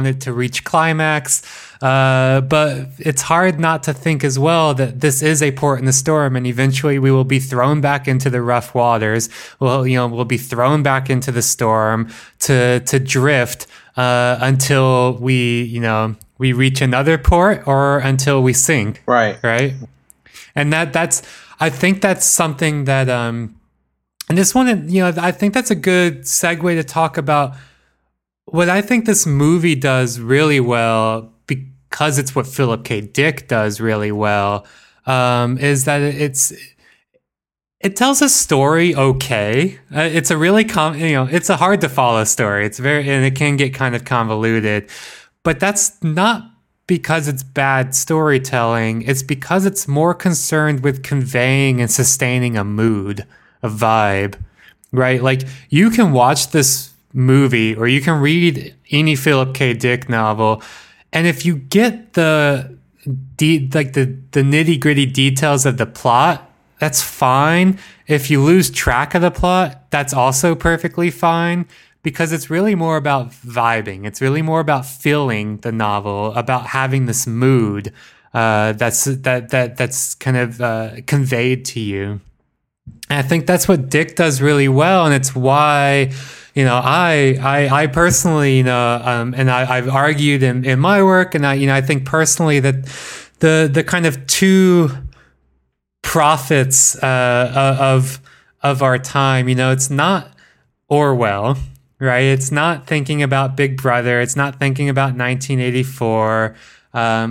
it to reach climax. But it's hard not to think as well that this is a port in the storm, and eventually we will be thrown back into the rough waters. We'll be thrown back into the storm to drift until we reach another port, or until we sink. Right. And I think that's something that, and just wanted, I think that's a good segue to talk about what I think this movie does really well, because it's what Philip K. Dick does really well, is that it tells a story. Okay. It's a really, it's a hard to follow story. It's and it can get kind of convoluted, but that's not because it's bad storytelling. It's because it's more concerned with conveying and sustaining a mood, a vibe, right? Like, you can watch this movie, or you can read any Philip K. Dick novel, and if you get the nitty gritty details of the plot, that's fine. If you lose track of the plot, that's also perfectly fine. Because it's really more about vibing. It's really more about feeling the novel, about having this mood that's kind of conveyed to you. And I think that's what Dick does really well, and it's why I personally and I've argued in my work, and I think personally that the kind of two prophets of our time, it's not Orwell. Right. It's not thinking about Big Brother. It's not thinking about 1984.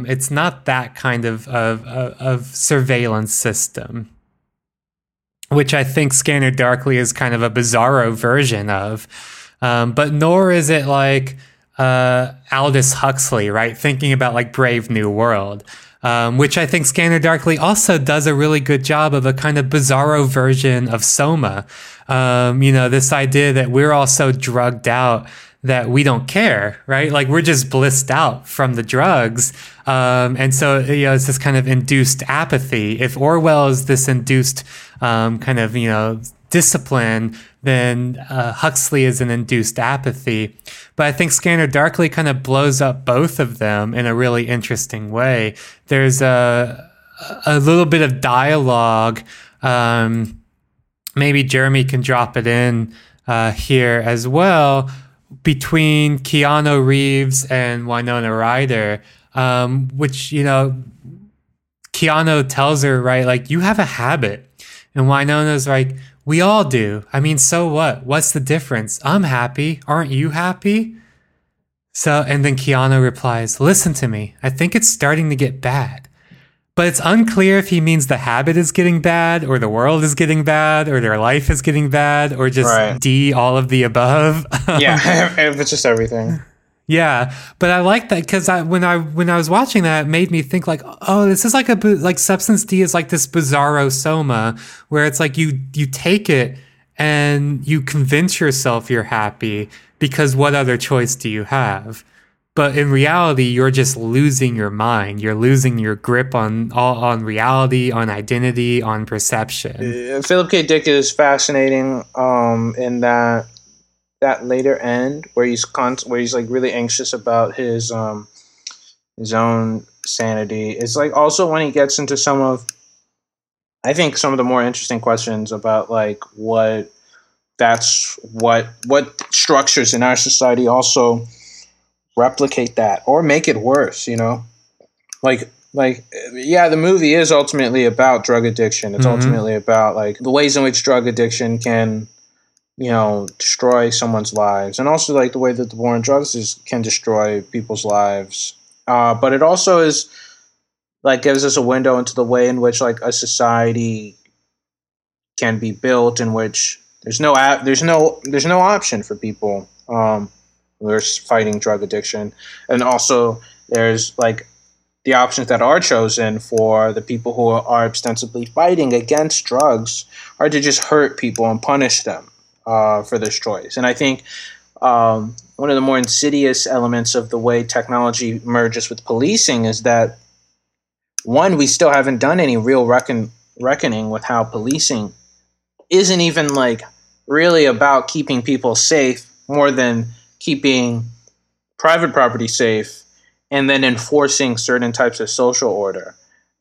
It's not that kind of surveillance system, which I think Scanner Darkly is kind of a bizarro version of. But nor is it like Aldous Huxley, right? Thinking about like Brave New World, which I think Scanner Darkly also does a really good job of, a kind of bizarro version of Soma. This idea that we're all so drugged out that we don't care, right? Like, we're just blissed out from the drugs. And so, it's this kind of induced apathy. If Orwell is this induced, kind of, discipline, then Huxley is an induced apathy. But I think Scanner Darkly kind of blows up both of them in a really interesting way. There's a little bit of dialogue, maybe Jeremy can drop it in here as well, between Keanu Reeves and Winona Ryder, which, Keanu tells her, right, like, you have a habit. And Winona's like, we all do. I mean, so what? What's the difference? I'm happy. Aren't you happy? And then Keanu replies, listen to me. I think it's starting to get bad. But it's unclear if he means the habit is getting bad or the world is getting bad or their life is getting bad or just right. D, all of the above. Yeah, it's just everything. Yeah, but I like that because when I was watching that, it made me think like, oh, this is like Substance D is like this bizarro soma where it's like you take it and you convince yourself you're happy because what other choice do you have? But in reality, you're just losing your mind. You're losing your grip on reality, on identity, on perception. Philip K. Dick is fascinating in that later end where he's like really anxious about his own sanity. It's like also when he gets into some of the more interesting questions about like what structures in our society also replicate that or make it worse, you know? Like yeah, the movie is ultimately about drug addiction. It's ultimately about like the ways in which drug addiction can, you know, destroy someone's lives, and also like the way that the war on drugs can destroy people's lives. But it also is like gives us a window into the way in which like a society can be built in which there's no option for people who are fighting drug addiction, and also there's like the options that are chosen for the people who are ostensibly fighting against drugs are to just hurt people and punish them. For this choice. And I think one of the more insidious elements of the way technology merges with policing is that, one, we still haven't done any real reckoning with how policing isn't even like really about keeping people safe more than keeping private property safe and then enforcing certain types of social order.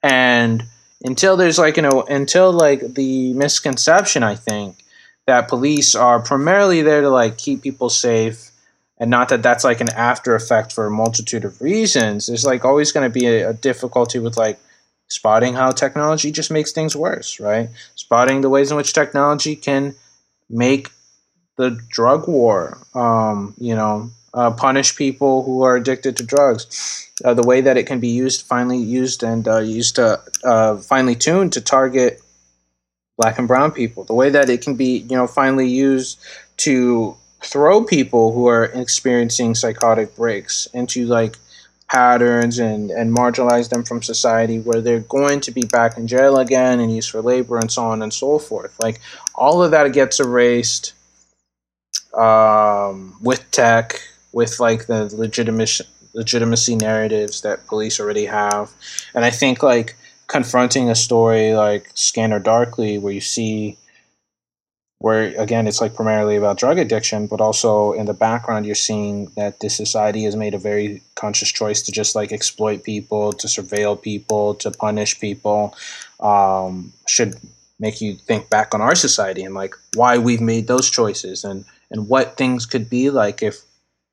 And until the misconception, I think, that police are primarily there to like keep people safe, and not that that's like an after effect for a multitude of reasons. There's like always going to be a difficulty with like spotting how technology just makes things worse, right? Spotting the ways in which technology can make the drug war, punish people who are addicted to drugs, the way that it can be finely tuned to target Black and brown people, the way that it can be, you know, finally used to throw people who are experiencing psychotic breaks into like patterns and marginalize them from society where they're going to be back in jail again and used for labor and so on and so forth. Like all of that gets erased with tech, with like the legitimacy narratives that police already have. And I think like confronting a story like Scanner Darkly, where you see where, again, it's like primarily about drug addiction, but also in the background, you're seeing that this society has made a very conscious choice to just like exploit people, to surveil people, to punish people, should make you think back on our society and like why we've made those choices and what things could be like if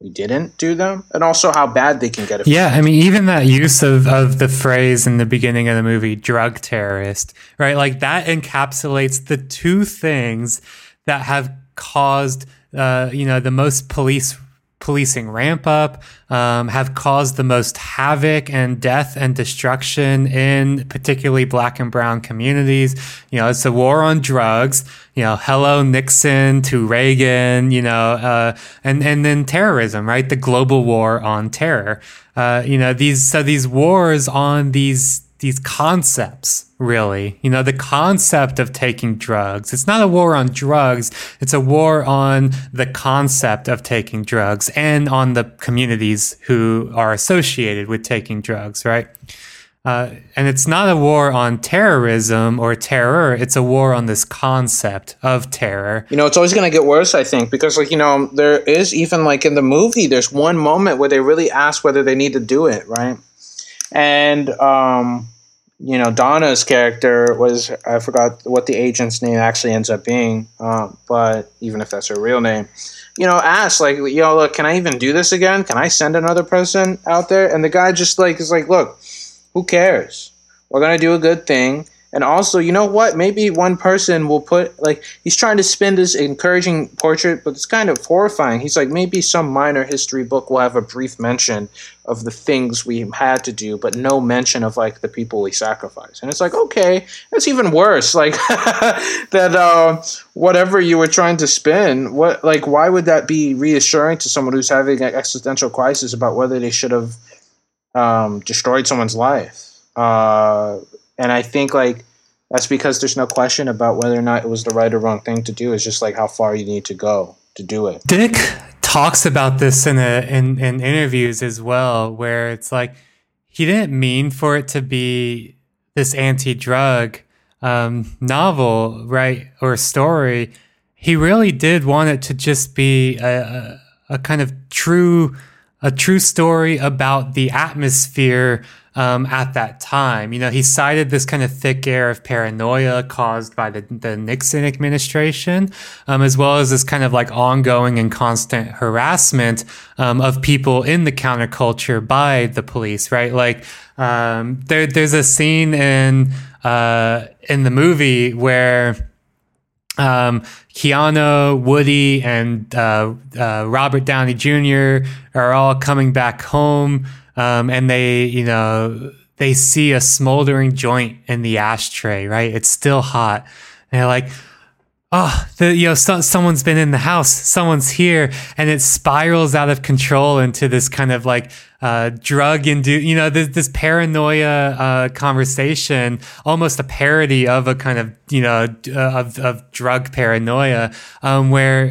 we didn't do them, and also how bad they can get. Yeah, I mean, even that use of the phrase in the beginning of the movie, drug terrorist, right? Like that encapsulates the two things that have caused, the most policing ramp up, have caused the most havoc and death and destruction in particularly Black and brown communities. You know, it's the war on drugs, you know, hello Nixon to Reagan, you know, and then terrorism, right? The global war on terror. These wars on these concepts, really, you know, the concept of taking drugs. It's not a war on drugs. It's a war on the concept of taking drugs and on the communities who are associated with taking drugs, right? And it's not a war on terrorism or terror. It's a war on this concept of terror. You know, it's always going to get worse, I think, because, like, you know, there is even, like, in the movie, there's one moment where they really ask whether they need to do it, right? And, Donna's character was, I forgot what the agent's name actually ends up being, but even if that's her real name, you know, asked, like, you know, look, can I even do this again? Can I send another person out there? And the guy just, like, is like, look, who cares? We're going to do a good thing, And also, you know what? Maybe one person will put, like, he's trying to spin this encouraging portrait, but it's kind of horrifying. He's like, maybe some minor history book will have a brief mention of the things we had to do, but no mention of, like, the people we sacrificed. And it's like, okay, that's even worse. Like, that whatever you were trying to spin, what, like, why would that be reassuring to someone who's having an existential crisis about whether they should have destroyed someone's life? And I think, like, that's because there's no question about whether or not it was the right or wrong thing to do. It's just, like, how far you need to go to do it. Dick talks about this in interviews as well, where it's like he didn't mean for it to be this anti-drug novel, right, or story. He really did want it to just be a kind of true story about the atmosphere at that time. You know, he cited this kind of thick air of paranoia caused by the Nixon administration, as well as this kind of like ongoing and constant harassment of people in the counterculture by the police, right? Like, there's a scene in the movie where Keanu, Woody, and Robert Downey Jr. are all coming back home. And they see a smoldering joint in the ashtray, right? It's still hot. And they're like, oh, someone's been in the house. Someone's here. And it spirals out of control into this kind of like drug-induced, this paranoia conversation, almost a parody of a kind of, of drug paranoia, where,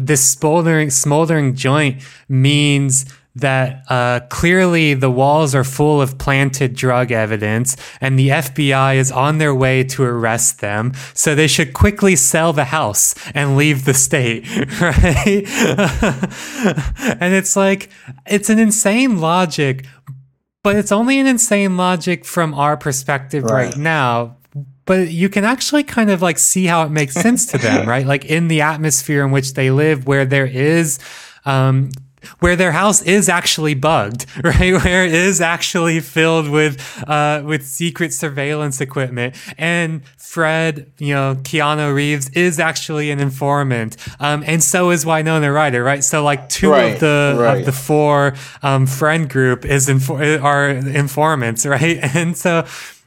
this smoldering joint means that clearly the walls are full of planted drug evidence and the FBI is on their way to arrest them. So they should quickly sell the house and leave the state, right? And it's like, it's an insane logic, but it's only an insane logic from our perspective right now. But you can actually kind of like see how it makes sense to them, right? Like in the atmosphere in which they live, where there is, where their house is actually bugged, right? Where it is actually filled with secret surveillance equipment. And Fred, Keanu Reeves is actually an informant. And so is Winona Ryder, right? So like two of the four, friend group are informants, right? And so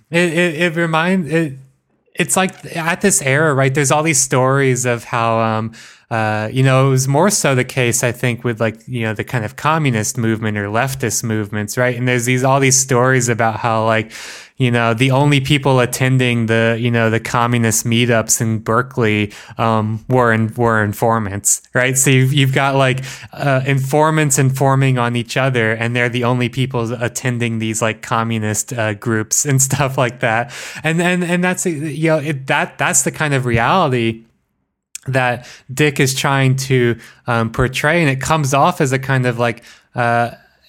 it's like at this era, right? There's all these stories of how, it was more so the case, I think, with like, the kind of communist movement or leftist movements, right? And there's all these stories about how like, the only people attending the communist meetups in Berkeley were informants, right? So you've got like informants informing on each other, and they're the only people attending these like communist groups and stuff like that. And that's that's the kind of reality that Dick is trying to portray, and it comes off as a kind of like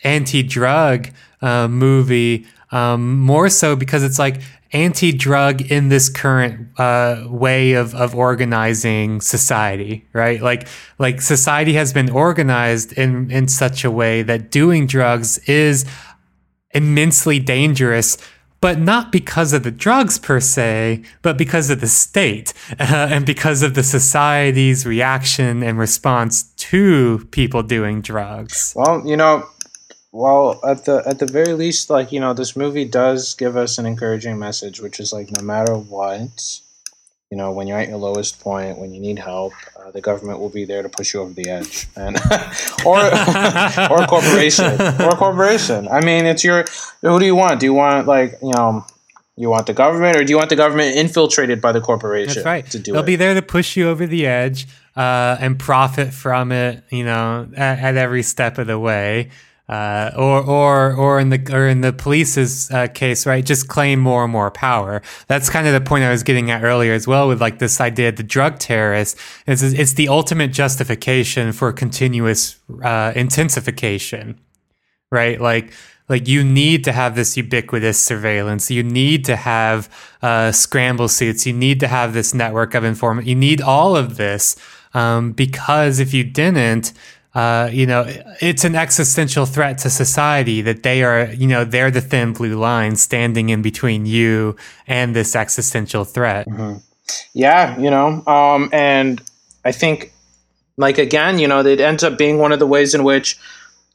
anti-drug movie, more so because it's like anti-drug in this current way of organizing society, right? Like society has been organized in such a way that doing drugs is immensely dangerous, but not because of the drugs per se, but because of the state and because of the society's reaction and response to people doing drugs. Well, at the very least, like, this movie does give us an encouraging message, which is like, no matter what, when you're at your lowest point, when you need help, the government will be there to push you over the edge, and or a corporation. I mean, who do you want? Do you want you want the government, or do you want the government infiltrated by the corporation? That's right. They'll be there to push you over the edge and profit from it, at every step of the way. Or in the police's case, right? Just claim more and more power. That's kind of the point I was getting at earlier as well, with like this idea of the drug terrorist. It's the ultimate justification for continuous intensification, right? Like you need to have this ubiquitous surveillance. You need to have scramble suits. You need to have this network of informants. You need all of this because if you didn't, it's an existential threat to society that they are, they're the thin blue line standing in between you and this existential threat. Mm-hmm. Yeah. And I think again, it ends up being one of the ways in which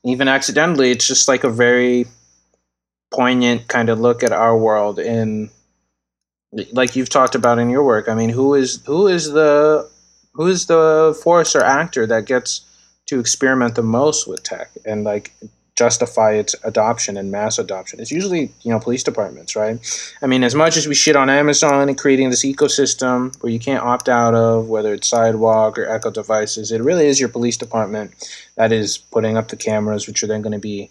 even accidentally, it's just like a very poignant kind of look at our world in, like you've talked about in your work. I mean, who is the force or actor that gets to experiment the most with tech and justify its adoption and mass adoption? It's usually, police departments, right? I mean, as much as we shit on Amazon and creating this ecosystem where you can't opt out of, whether it's Sidewalk or Echo devices, it really is your police department that is putting up the cameras, which are then going to be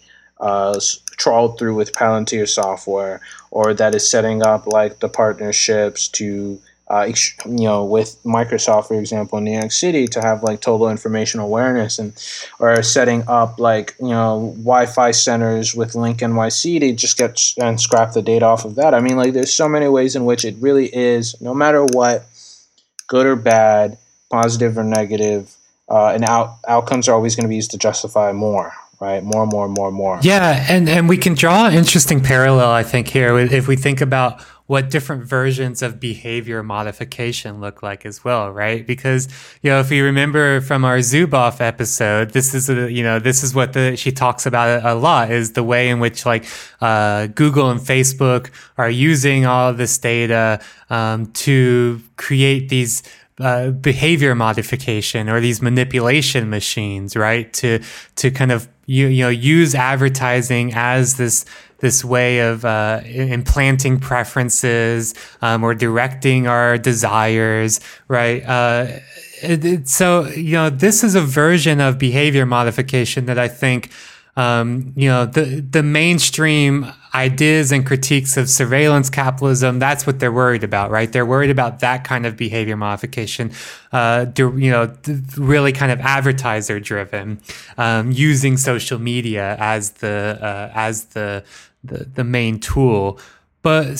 trawled through with Palantir software, or that is setting up the partnerships to, with Microsoft, for example, in New York City, to have total information awareness, and or setting up Wi-Fi centers with Link NYC to just get and scrap the data off of that. I mean, there's so many ways in which it really is, no matter what, good or bad, positive or negative, and outcomes are always going to be used to justify more. Right. More. Yeah. And we can draw an interesting parallel, I think, here if we think about what different versions of behavior modification look like as well. Right. Because, if you remember from our Zuboff episode, this is what she talks about it a lot, is the way in which Google and Facebook are using all of this data to create these behavior modification or these manipulation machines, right? To kind of, use advertising as this way of implanting preferences or directing our desires, right? So this is a version of behavior modification that I think, the mainstream ideas and critiques of surveillance capitalism, that's what they're worried about, right? They're worried about that kind of behavior modification, really kind of advertiser driven, using social media as the main tool. But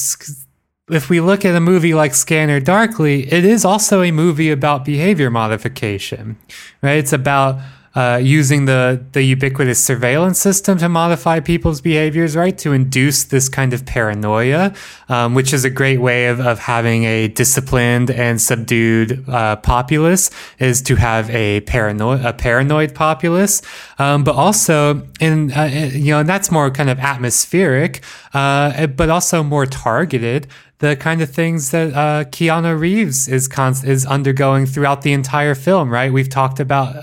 if we look at a movie like Scanner Darkly, it is also a movie about behavior modification, right? It's about using the ubiquitous surveillance system to modify people's behaviors, right? To induce this kind of paranoia, which is a great way of having a disciplined and subdued populace, is to have a paranoid populace. But also, and that's more kind of atmospheric, but also more targeted. The kind of things that Keanu Reeves is undergoing throughout the entire film, right? We've talked about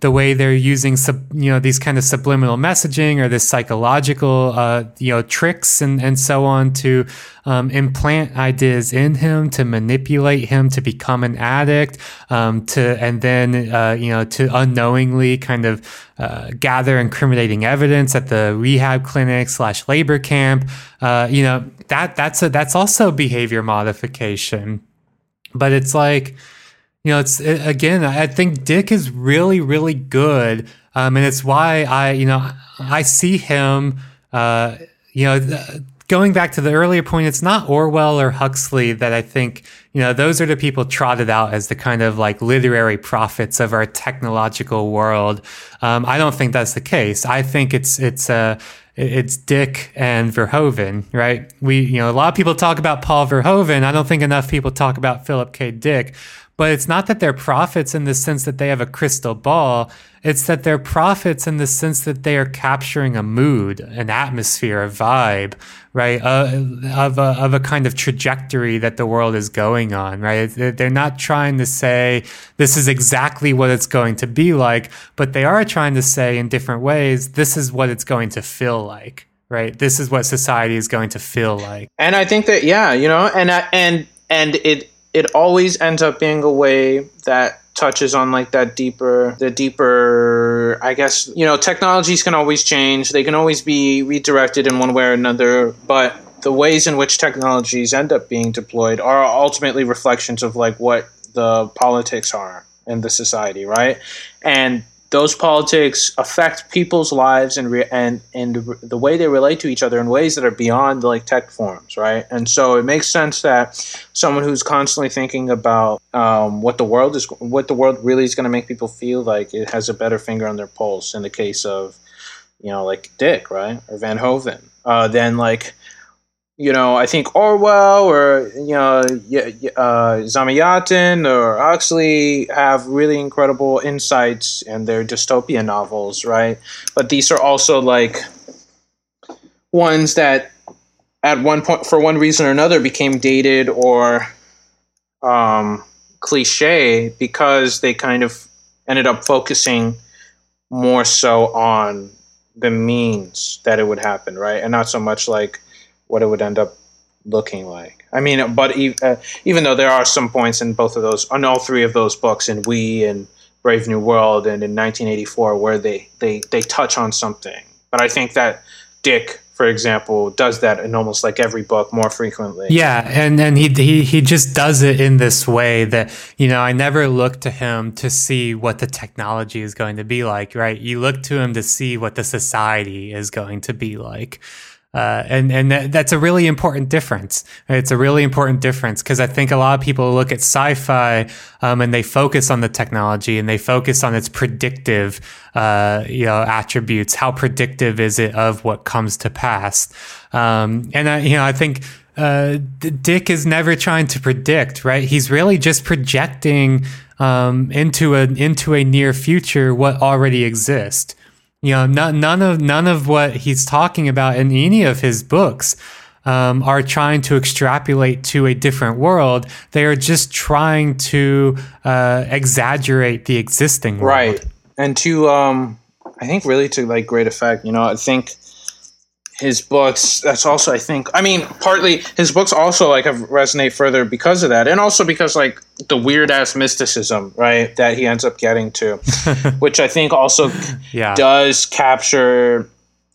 the way they're using these kind of subliminal messaging or this psychological tricks and so on to implant ideas in him, to manipulate him to become an addict, to unknowingly kind of gather incriminating evidence at the rehab clinic /labor camp. That's also behavior modification, but it's again, I think Dick is really, really good. And it's why I see him, going back to the earlier point, it's not Orwell or Huxley that I think, those are the people trotted out as the kind of literary prophets of our technological world. I don't think that's the case. I think it's Dick and Verhoeven, right? A lot of people talk about Paul Verhoeven. I don't think enough people talk about Philip K. Dick. But it's not that they're prophets in the sense that they have a crystal ball. It's that they're prophets in the sense that they are capturing a mood, an atmosphere, a vibe, right? Of a kind of trajectory that the world is going on, right? They're not trying to say this is exactly what it's going to be like, but they are trying to say in different ways, this is what it's going to feel like, right? This is what society is going to feel like. And I think that, it always ends up being a way that touches on the deeper, I guess, technologies can always change. They can always be redirected in one way or another, but the ways in which technologies end up being deployed are ultimately reflections of what the politics are in the society, right? And those politics affect people's lives and the way they relate to each other in ways that are beyond like tech forms, right? And so it makes sense that someone who's constantly thinking about what the world really is going to make people feel like, it has a better finger on their pulse in the case of, you know, like Dick, right, or Van Hoven, than like, you know, I think Orwell or, you know, Zamyatin or Huxley have really incredible insights in their dystopian novels, right? But these are also like ones that at one point, for one reason or another, became dated or cliche because they kind of ended up focusing more so on the means that it would happen, right? And not so much like what it would end up looking like. I mean, but even though there are some points in both of those, on all three of those books, in We and Brave New World and in 1984, where they touch on something. But I think that Dick, for example, does that in almost like every book more frequently. Yeah, and he just does it in this way that, you know, I never look to him to see what the technology is going to be like, right? You look to him to see what the society is going to be like. And that's a really important difference. It's a really important difference because I think a lot of people look at sci-fi and they focus on the technology and they focus on its predictive, attributes. How predictive is it of what comes to pass? I think Dick is never trying to predict, right? He's really just projecting into a near future what already exists. You know, none of what he's talking about in any of his books are trying to extrapolate to a different world. They are just trying to exaggerate the existing world. Right. And to, I think really to like great effect, you know, I think his books, that's also, I think, I mean, partly his books also like have resonate further because of that. And also because like the weird ass mysticism, right, that he ends up getting to, which I think also does capture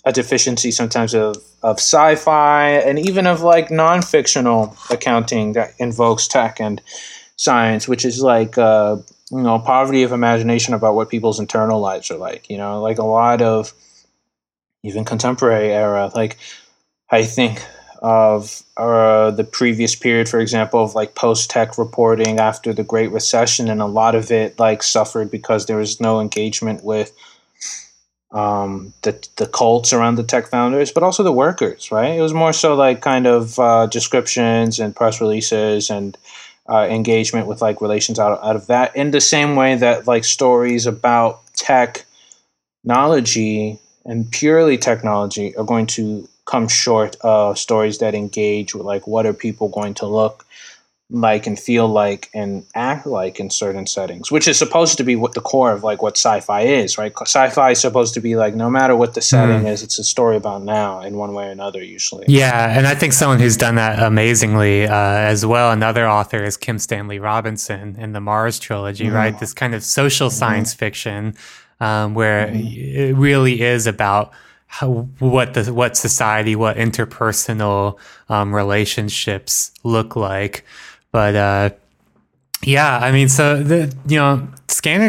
a deficiency sometimes of sci-fi and even of like non-fictional accounting that invokes tech and science, which is like, poverty of imagination about what people's internal lives are like, you know, like a lot of even contemporary era. Like I think of the previous period, for example, of like post-tech reporting after the Great Recession, and a lot of it like suffered because there was no engagement with the cults around the tech founders, but also the workers, right? It was more so like kind of descriptions and press releases and engagement with like relations out of that, in the same way that like stories about technology and purely technology are going to come short of stories that engage with like what are people going to look like and feel like and act like in certain settings, which is supposed to be what the core of like what sci-fi is, right? Sci-fi is supposed to be like, no matter what the setting is, it's a story about now in one way or another usually. Yeah, and I think someone who's done that amazingly as well, another author, is Kim Stanley Robinson in the Mars trilogy, right? This kind of social science fiction where it really is about what society, what interpersonal relationships look like. But Scanner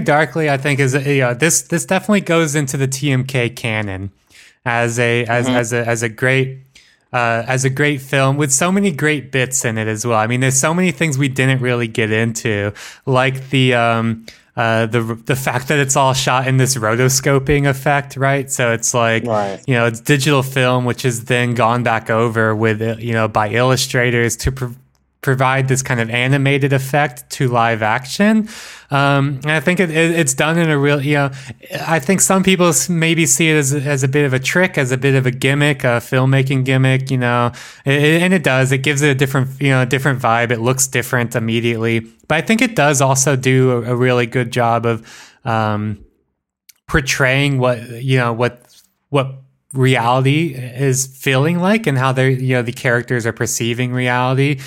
Darkly, I think, is this definitely goes into the TMK canon as a great film with so many great bits in it as well. I mean, there's so many things we didn't really get into, like the fact that it's all shot in this rotoscoping effect, right? So it's like, it's digital film, which is then gone back over with, by illustrators to provide this kind of animated effect to live action. And I think it's done in a real, I think some people maybe see it as a bit of a trick, as a bit of a gimmick, a filmmaking gimmick, it gives it a different, different vibe. It looks different immediately. But I think it does also do a really good job of portraying what reality is feeling like and how the characters are perceiving reality,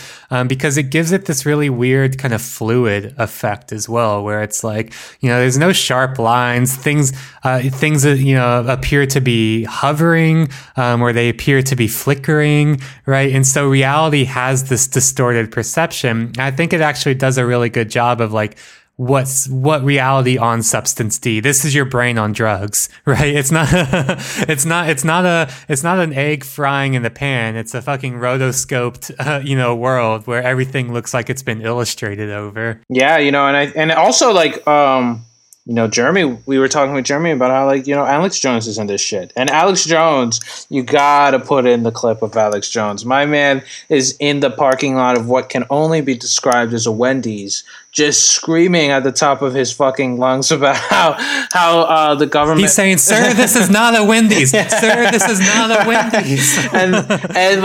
because it gives it this really weird kind of fluid effect as well, where it's like, there's no sharp lines. Things appear to be hovering, or they appear to be flickering, right? And so reality has this distorted perception. I think it actually does a really good job of like what reality on Substance D. This is your brain on drugs, right? It's not an egg frying in the pan. It's a fucking rotoscoped, world where everything looks like it's been illustrated over. Yeah. Jeremy, we were talking with Jeremy about how, Alex Jones is in this shit. And Alex Jones, you gotta put in the clip of Alex Jones. My man is in the parking lot of what can only be described as a Wendy's, just screaming at the top of his fucking lungs about how the government... He's saying, sir, this is not a Wendy's. Yeah. Sir, this is not a Wendy's. and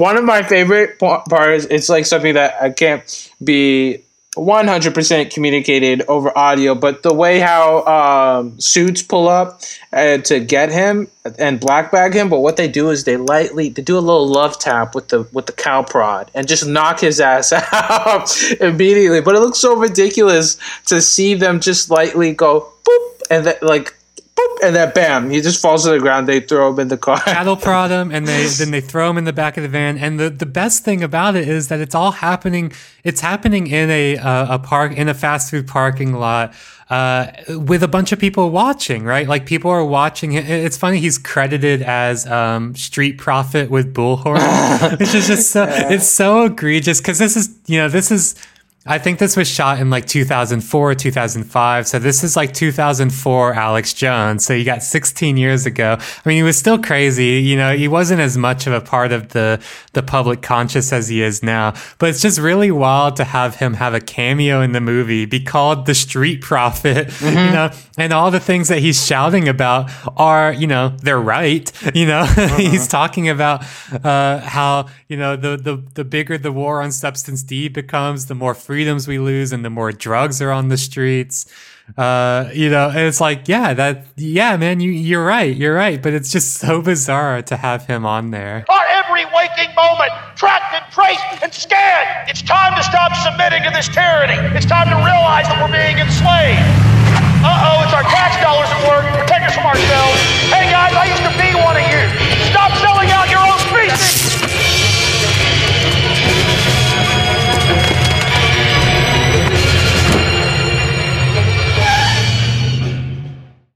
one of my favorite parts, it's, something that I can't be... 100% communicated over audio, but the way how suits pull up to get him and black bag him, but what they do is they do a little love tap with the cow prod and just knock his ass out immediately. But it looks so ridiculous to see them just lightly go boop and then boop, and then bam, he just falls to the ground. They throw him in the car. Cattle prod him, and then they throw him in the back of the van. And the best thing about it is that it's all happening. It's happening in a park, in a fast food parking lot, with a bunch of people watching. Right, people are watching him. It's funny. He's credited as Street Prophet with Bullhorn, which is just so, it's so egregious because this is. I think this was shot in 2004, 2005. So this is 2004 Alex Jones. So you got 16 years ago. I mean, he was still crazy. He wasn't as much of a part of the public conscious as he is now. But it's just really wild to have him have a cameo in the movie, be called the Street Prophet, mm-hmm. And all the things that he's shouting about are, they're right. Uh-huh. He's talking about how, the bigger the war on Substance D becomes, the more freedoms we lose and the more drugs are on the streets, and it's man, you're right, but it's just so bizarre to have him on there. Our every waking moment tracked and traced and scanned. It's time to stop submitting to this tyranny. It's time to realize that we're being enslaved. It's our tax dollars at work to protect us from ourselves. Hey guys, I used to be one of you. Stop selling out your own species.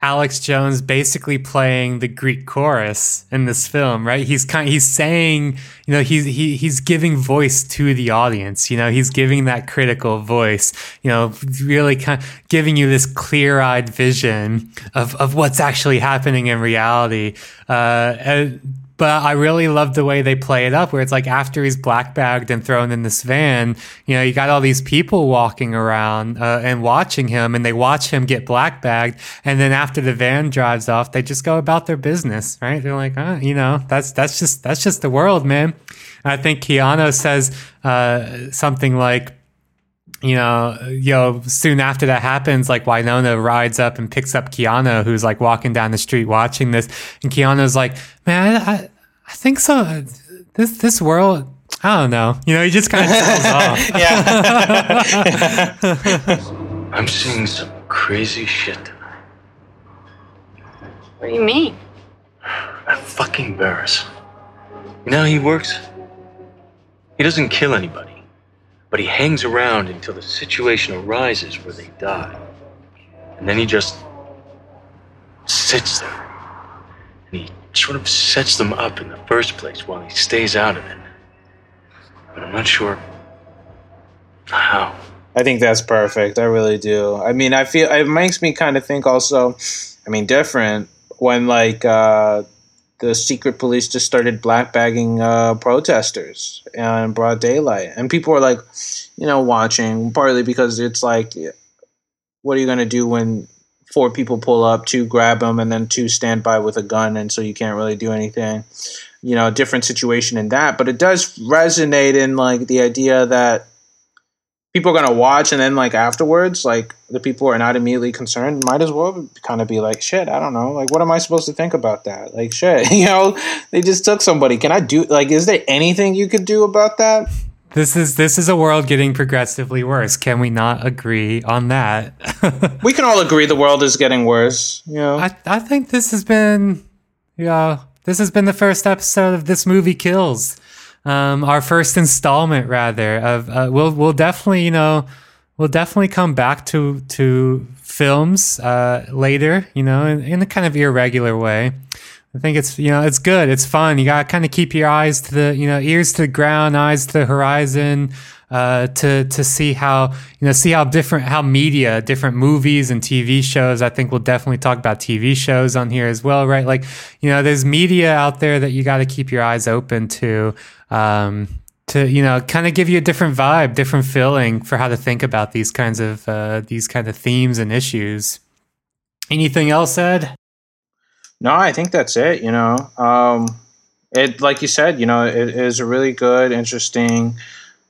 Alex Jones basically playing the Greek chorus in this film, right? He's saying, he's giving voice to the audience. He's giving that critical voice, really kind of giving you this clear-eyed vision of what's actually happening in reality. But I really love the way they play it up, where it's after he's black-bagged and thrown in this van, you got all these people walking around and watching him, and they watch him get black-bagged, and then after the van drives off, they just go about their business, right? They're like, that's just the world, man. And I think Keanu says something like, soon after that happens, Winona rides up and picks up Keanu, who's walking down the street watching this. And Keanu's like, man, I think so. This world, I don't know. He just kind of tells off. Yeah. I'm seeing some crazy shit tonight. What do you mean? That fucking Barris. How he works? He doesn't kill anybody. But he hangs around until the situation arises where they die. And then he just sits there. And he sort of sets them up in the first place while he stays out of it. But I'm not sure how. I think that's perfect. I really do. I mean, I feel it makes me kind of think also, different when the secret police just started blackbagging protesters in broad daylight. And people were watching, partly because it's what are you going to do when 4 people pull up, 2 grab them, and then 2 stand by with a gun, and so you can't really do anything. Different situation in that. But it does resonate in the idea that people are going to watch, and then afterwards, the people who are not immediately concerned might as well kind of be shit, I don't know. What am I supposed to think about that? Shit, they just took somebody. Can I do, is there anything you could do about that? This is a world getting progressively worse. Can we not agree on that? We can all agree the world is getting worse. I think this has been the first episode of This Movie Kills. Our first installment, rather, of we'll definitely we'll definitely come back to films later, you know, in a kind of irregular way. I think it's, you know, it's good. It's fun. You got to kind of keep your eyes to the, you know, ears to the ground, eyes to the horizon, to see how, you know, how media, different movies and TV shows. I think we'll definitely talk about TV shows on here as well, right? Like, you know, there's media out there that you got to keep your eyes open to, you know, kind of give you a different vibe, different feeling for how to think about these kinds of themes and issues. Anything else, Ed? No, I think that's it, you know. It, like you said, you know, it is a really good, interesting,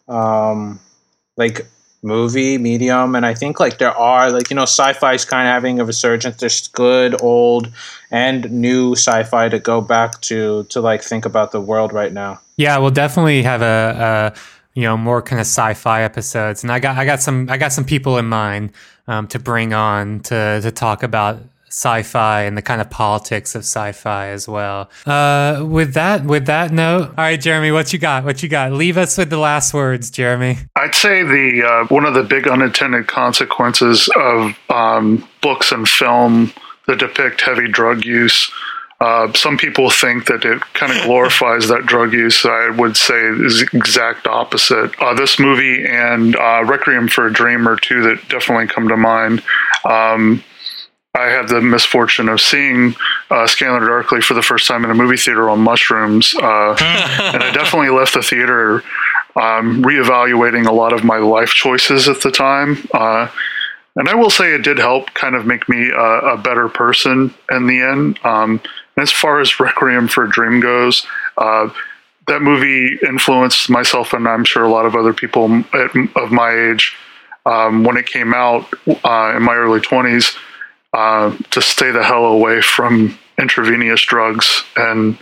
like, movie medium. And I think, like, there are, like, you know, sci-fi is kind of having a resurgence. There's good, old, and new sci-fi to go back to like, think about the world right now. Yeah, we'll definitely have a you know, more kind of sci-fi episodes. And I got some people in mind to bring on to talk about sci-fi and the kind of politics of sci-fi as well. With that note, all right, Jeremy, what you got? Leave us with the last words, Jeremy. I'd say the one of the big unintended consequences of books and film that depict heavy drug use, some people think that it kind of glorifies that drug use. I would say is the exact opposite. This movie and Requiem for a Dream are two that definitely come to mind. I had the misfortune of seeing Scanner Darkly for the first time in a movie theater on mushrooms, and I definitely left the theater reevaluating a lot of my life choices at the time. And I will say it did help kind of make me a better person in the end. And as far as Requiem for a Dream goes, that movie influenced myself and I'm sure a lot of other people of my age when it came out in my early 20s. To stay the hell away from intravenous drugs, and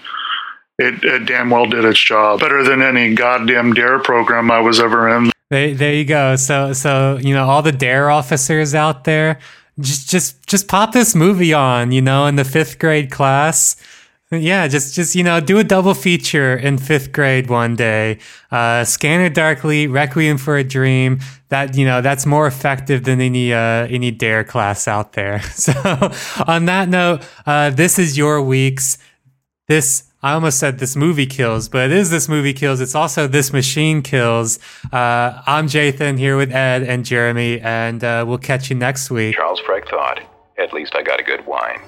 it damn well did its job better than any goddamn D.A.R.E. program I was ever in. There you go. So you know, all the D.A.R.E. officers out there, just pop this movie on, you know, in the 5th grade class. Yeah, just you know, do a double feature in 5th grade one day. Scanner Darkly, Requiem for a Dream. That, you know, that's more effective than any D.A.R.E. class out there. So on that note, this is your week's. I almost said This Movie Kills, but it is This Movie Kills. It's also This Machine Kills. I'm Jathan here with Ed and Jeremy, and we'll catch you next week. Charles Freck thought, at least I got a good wine.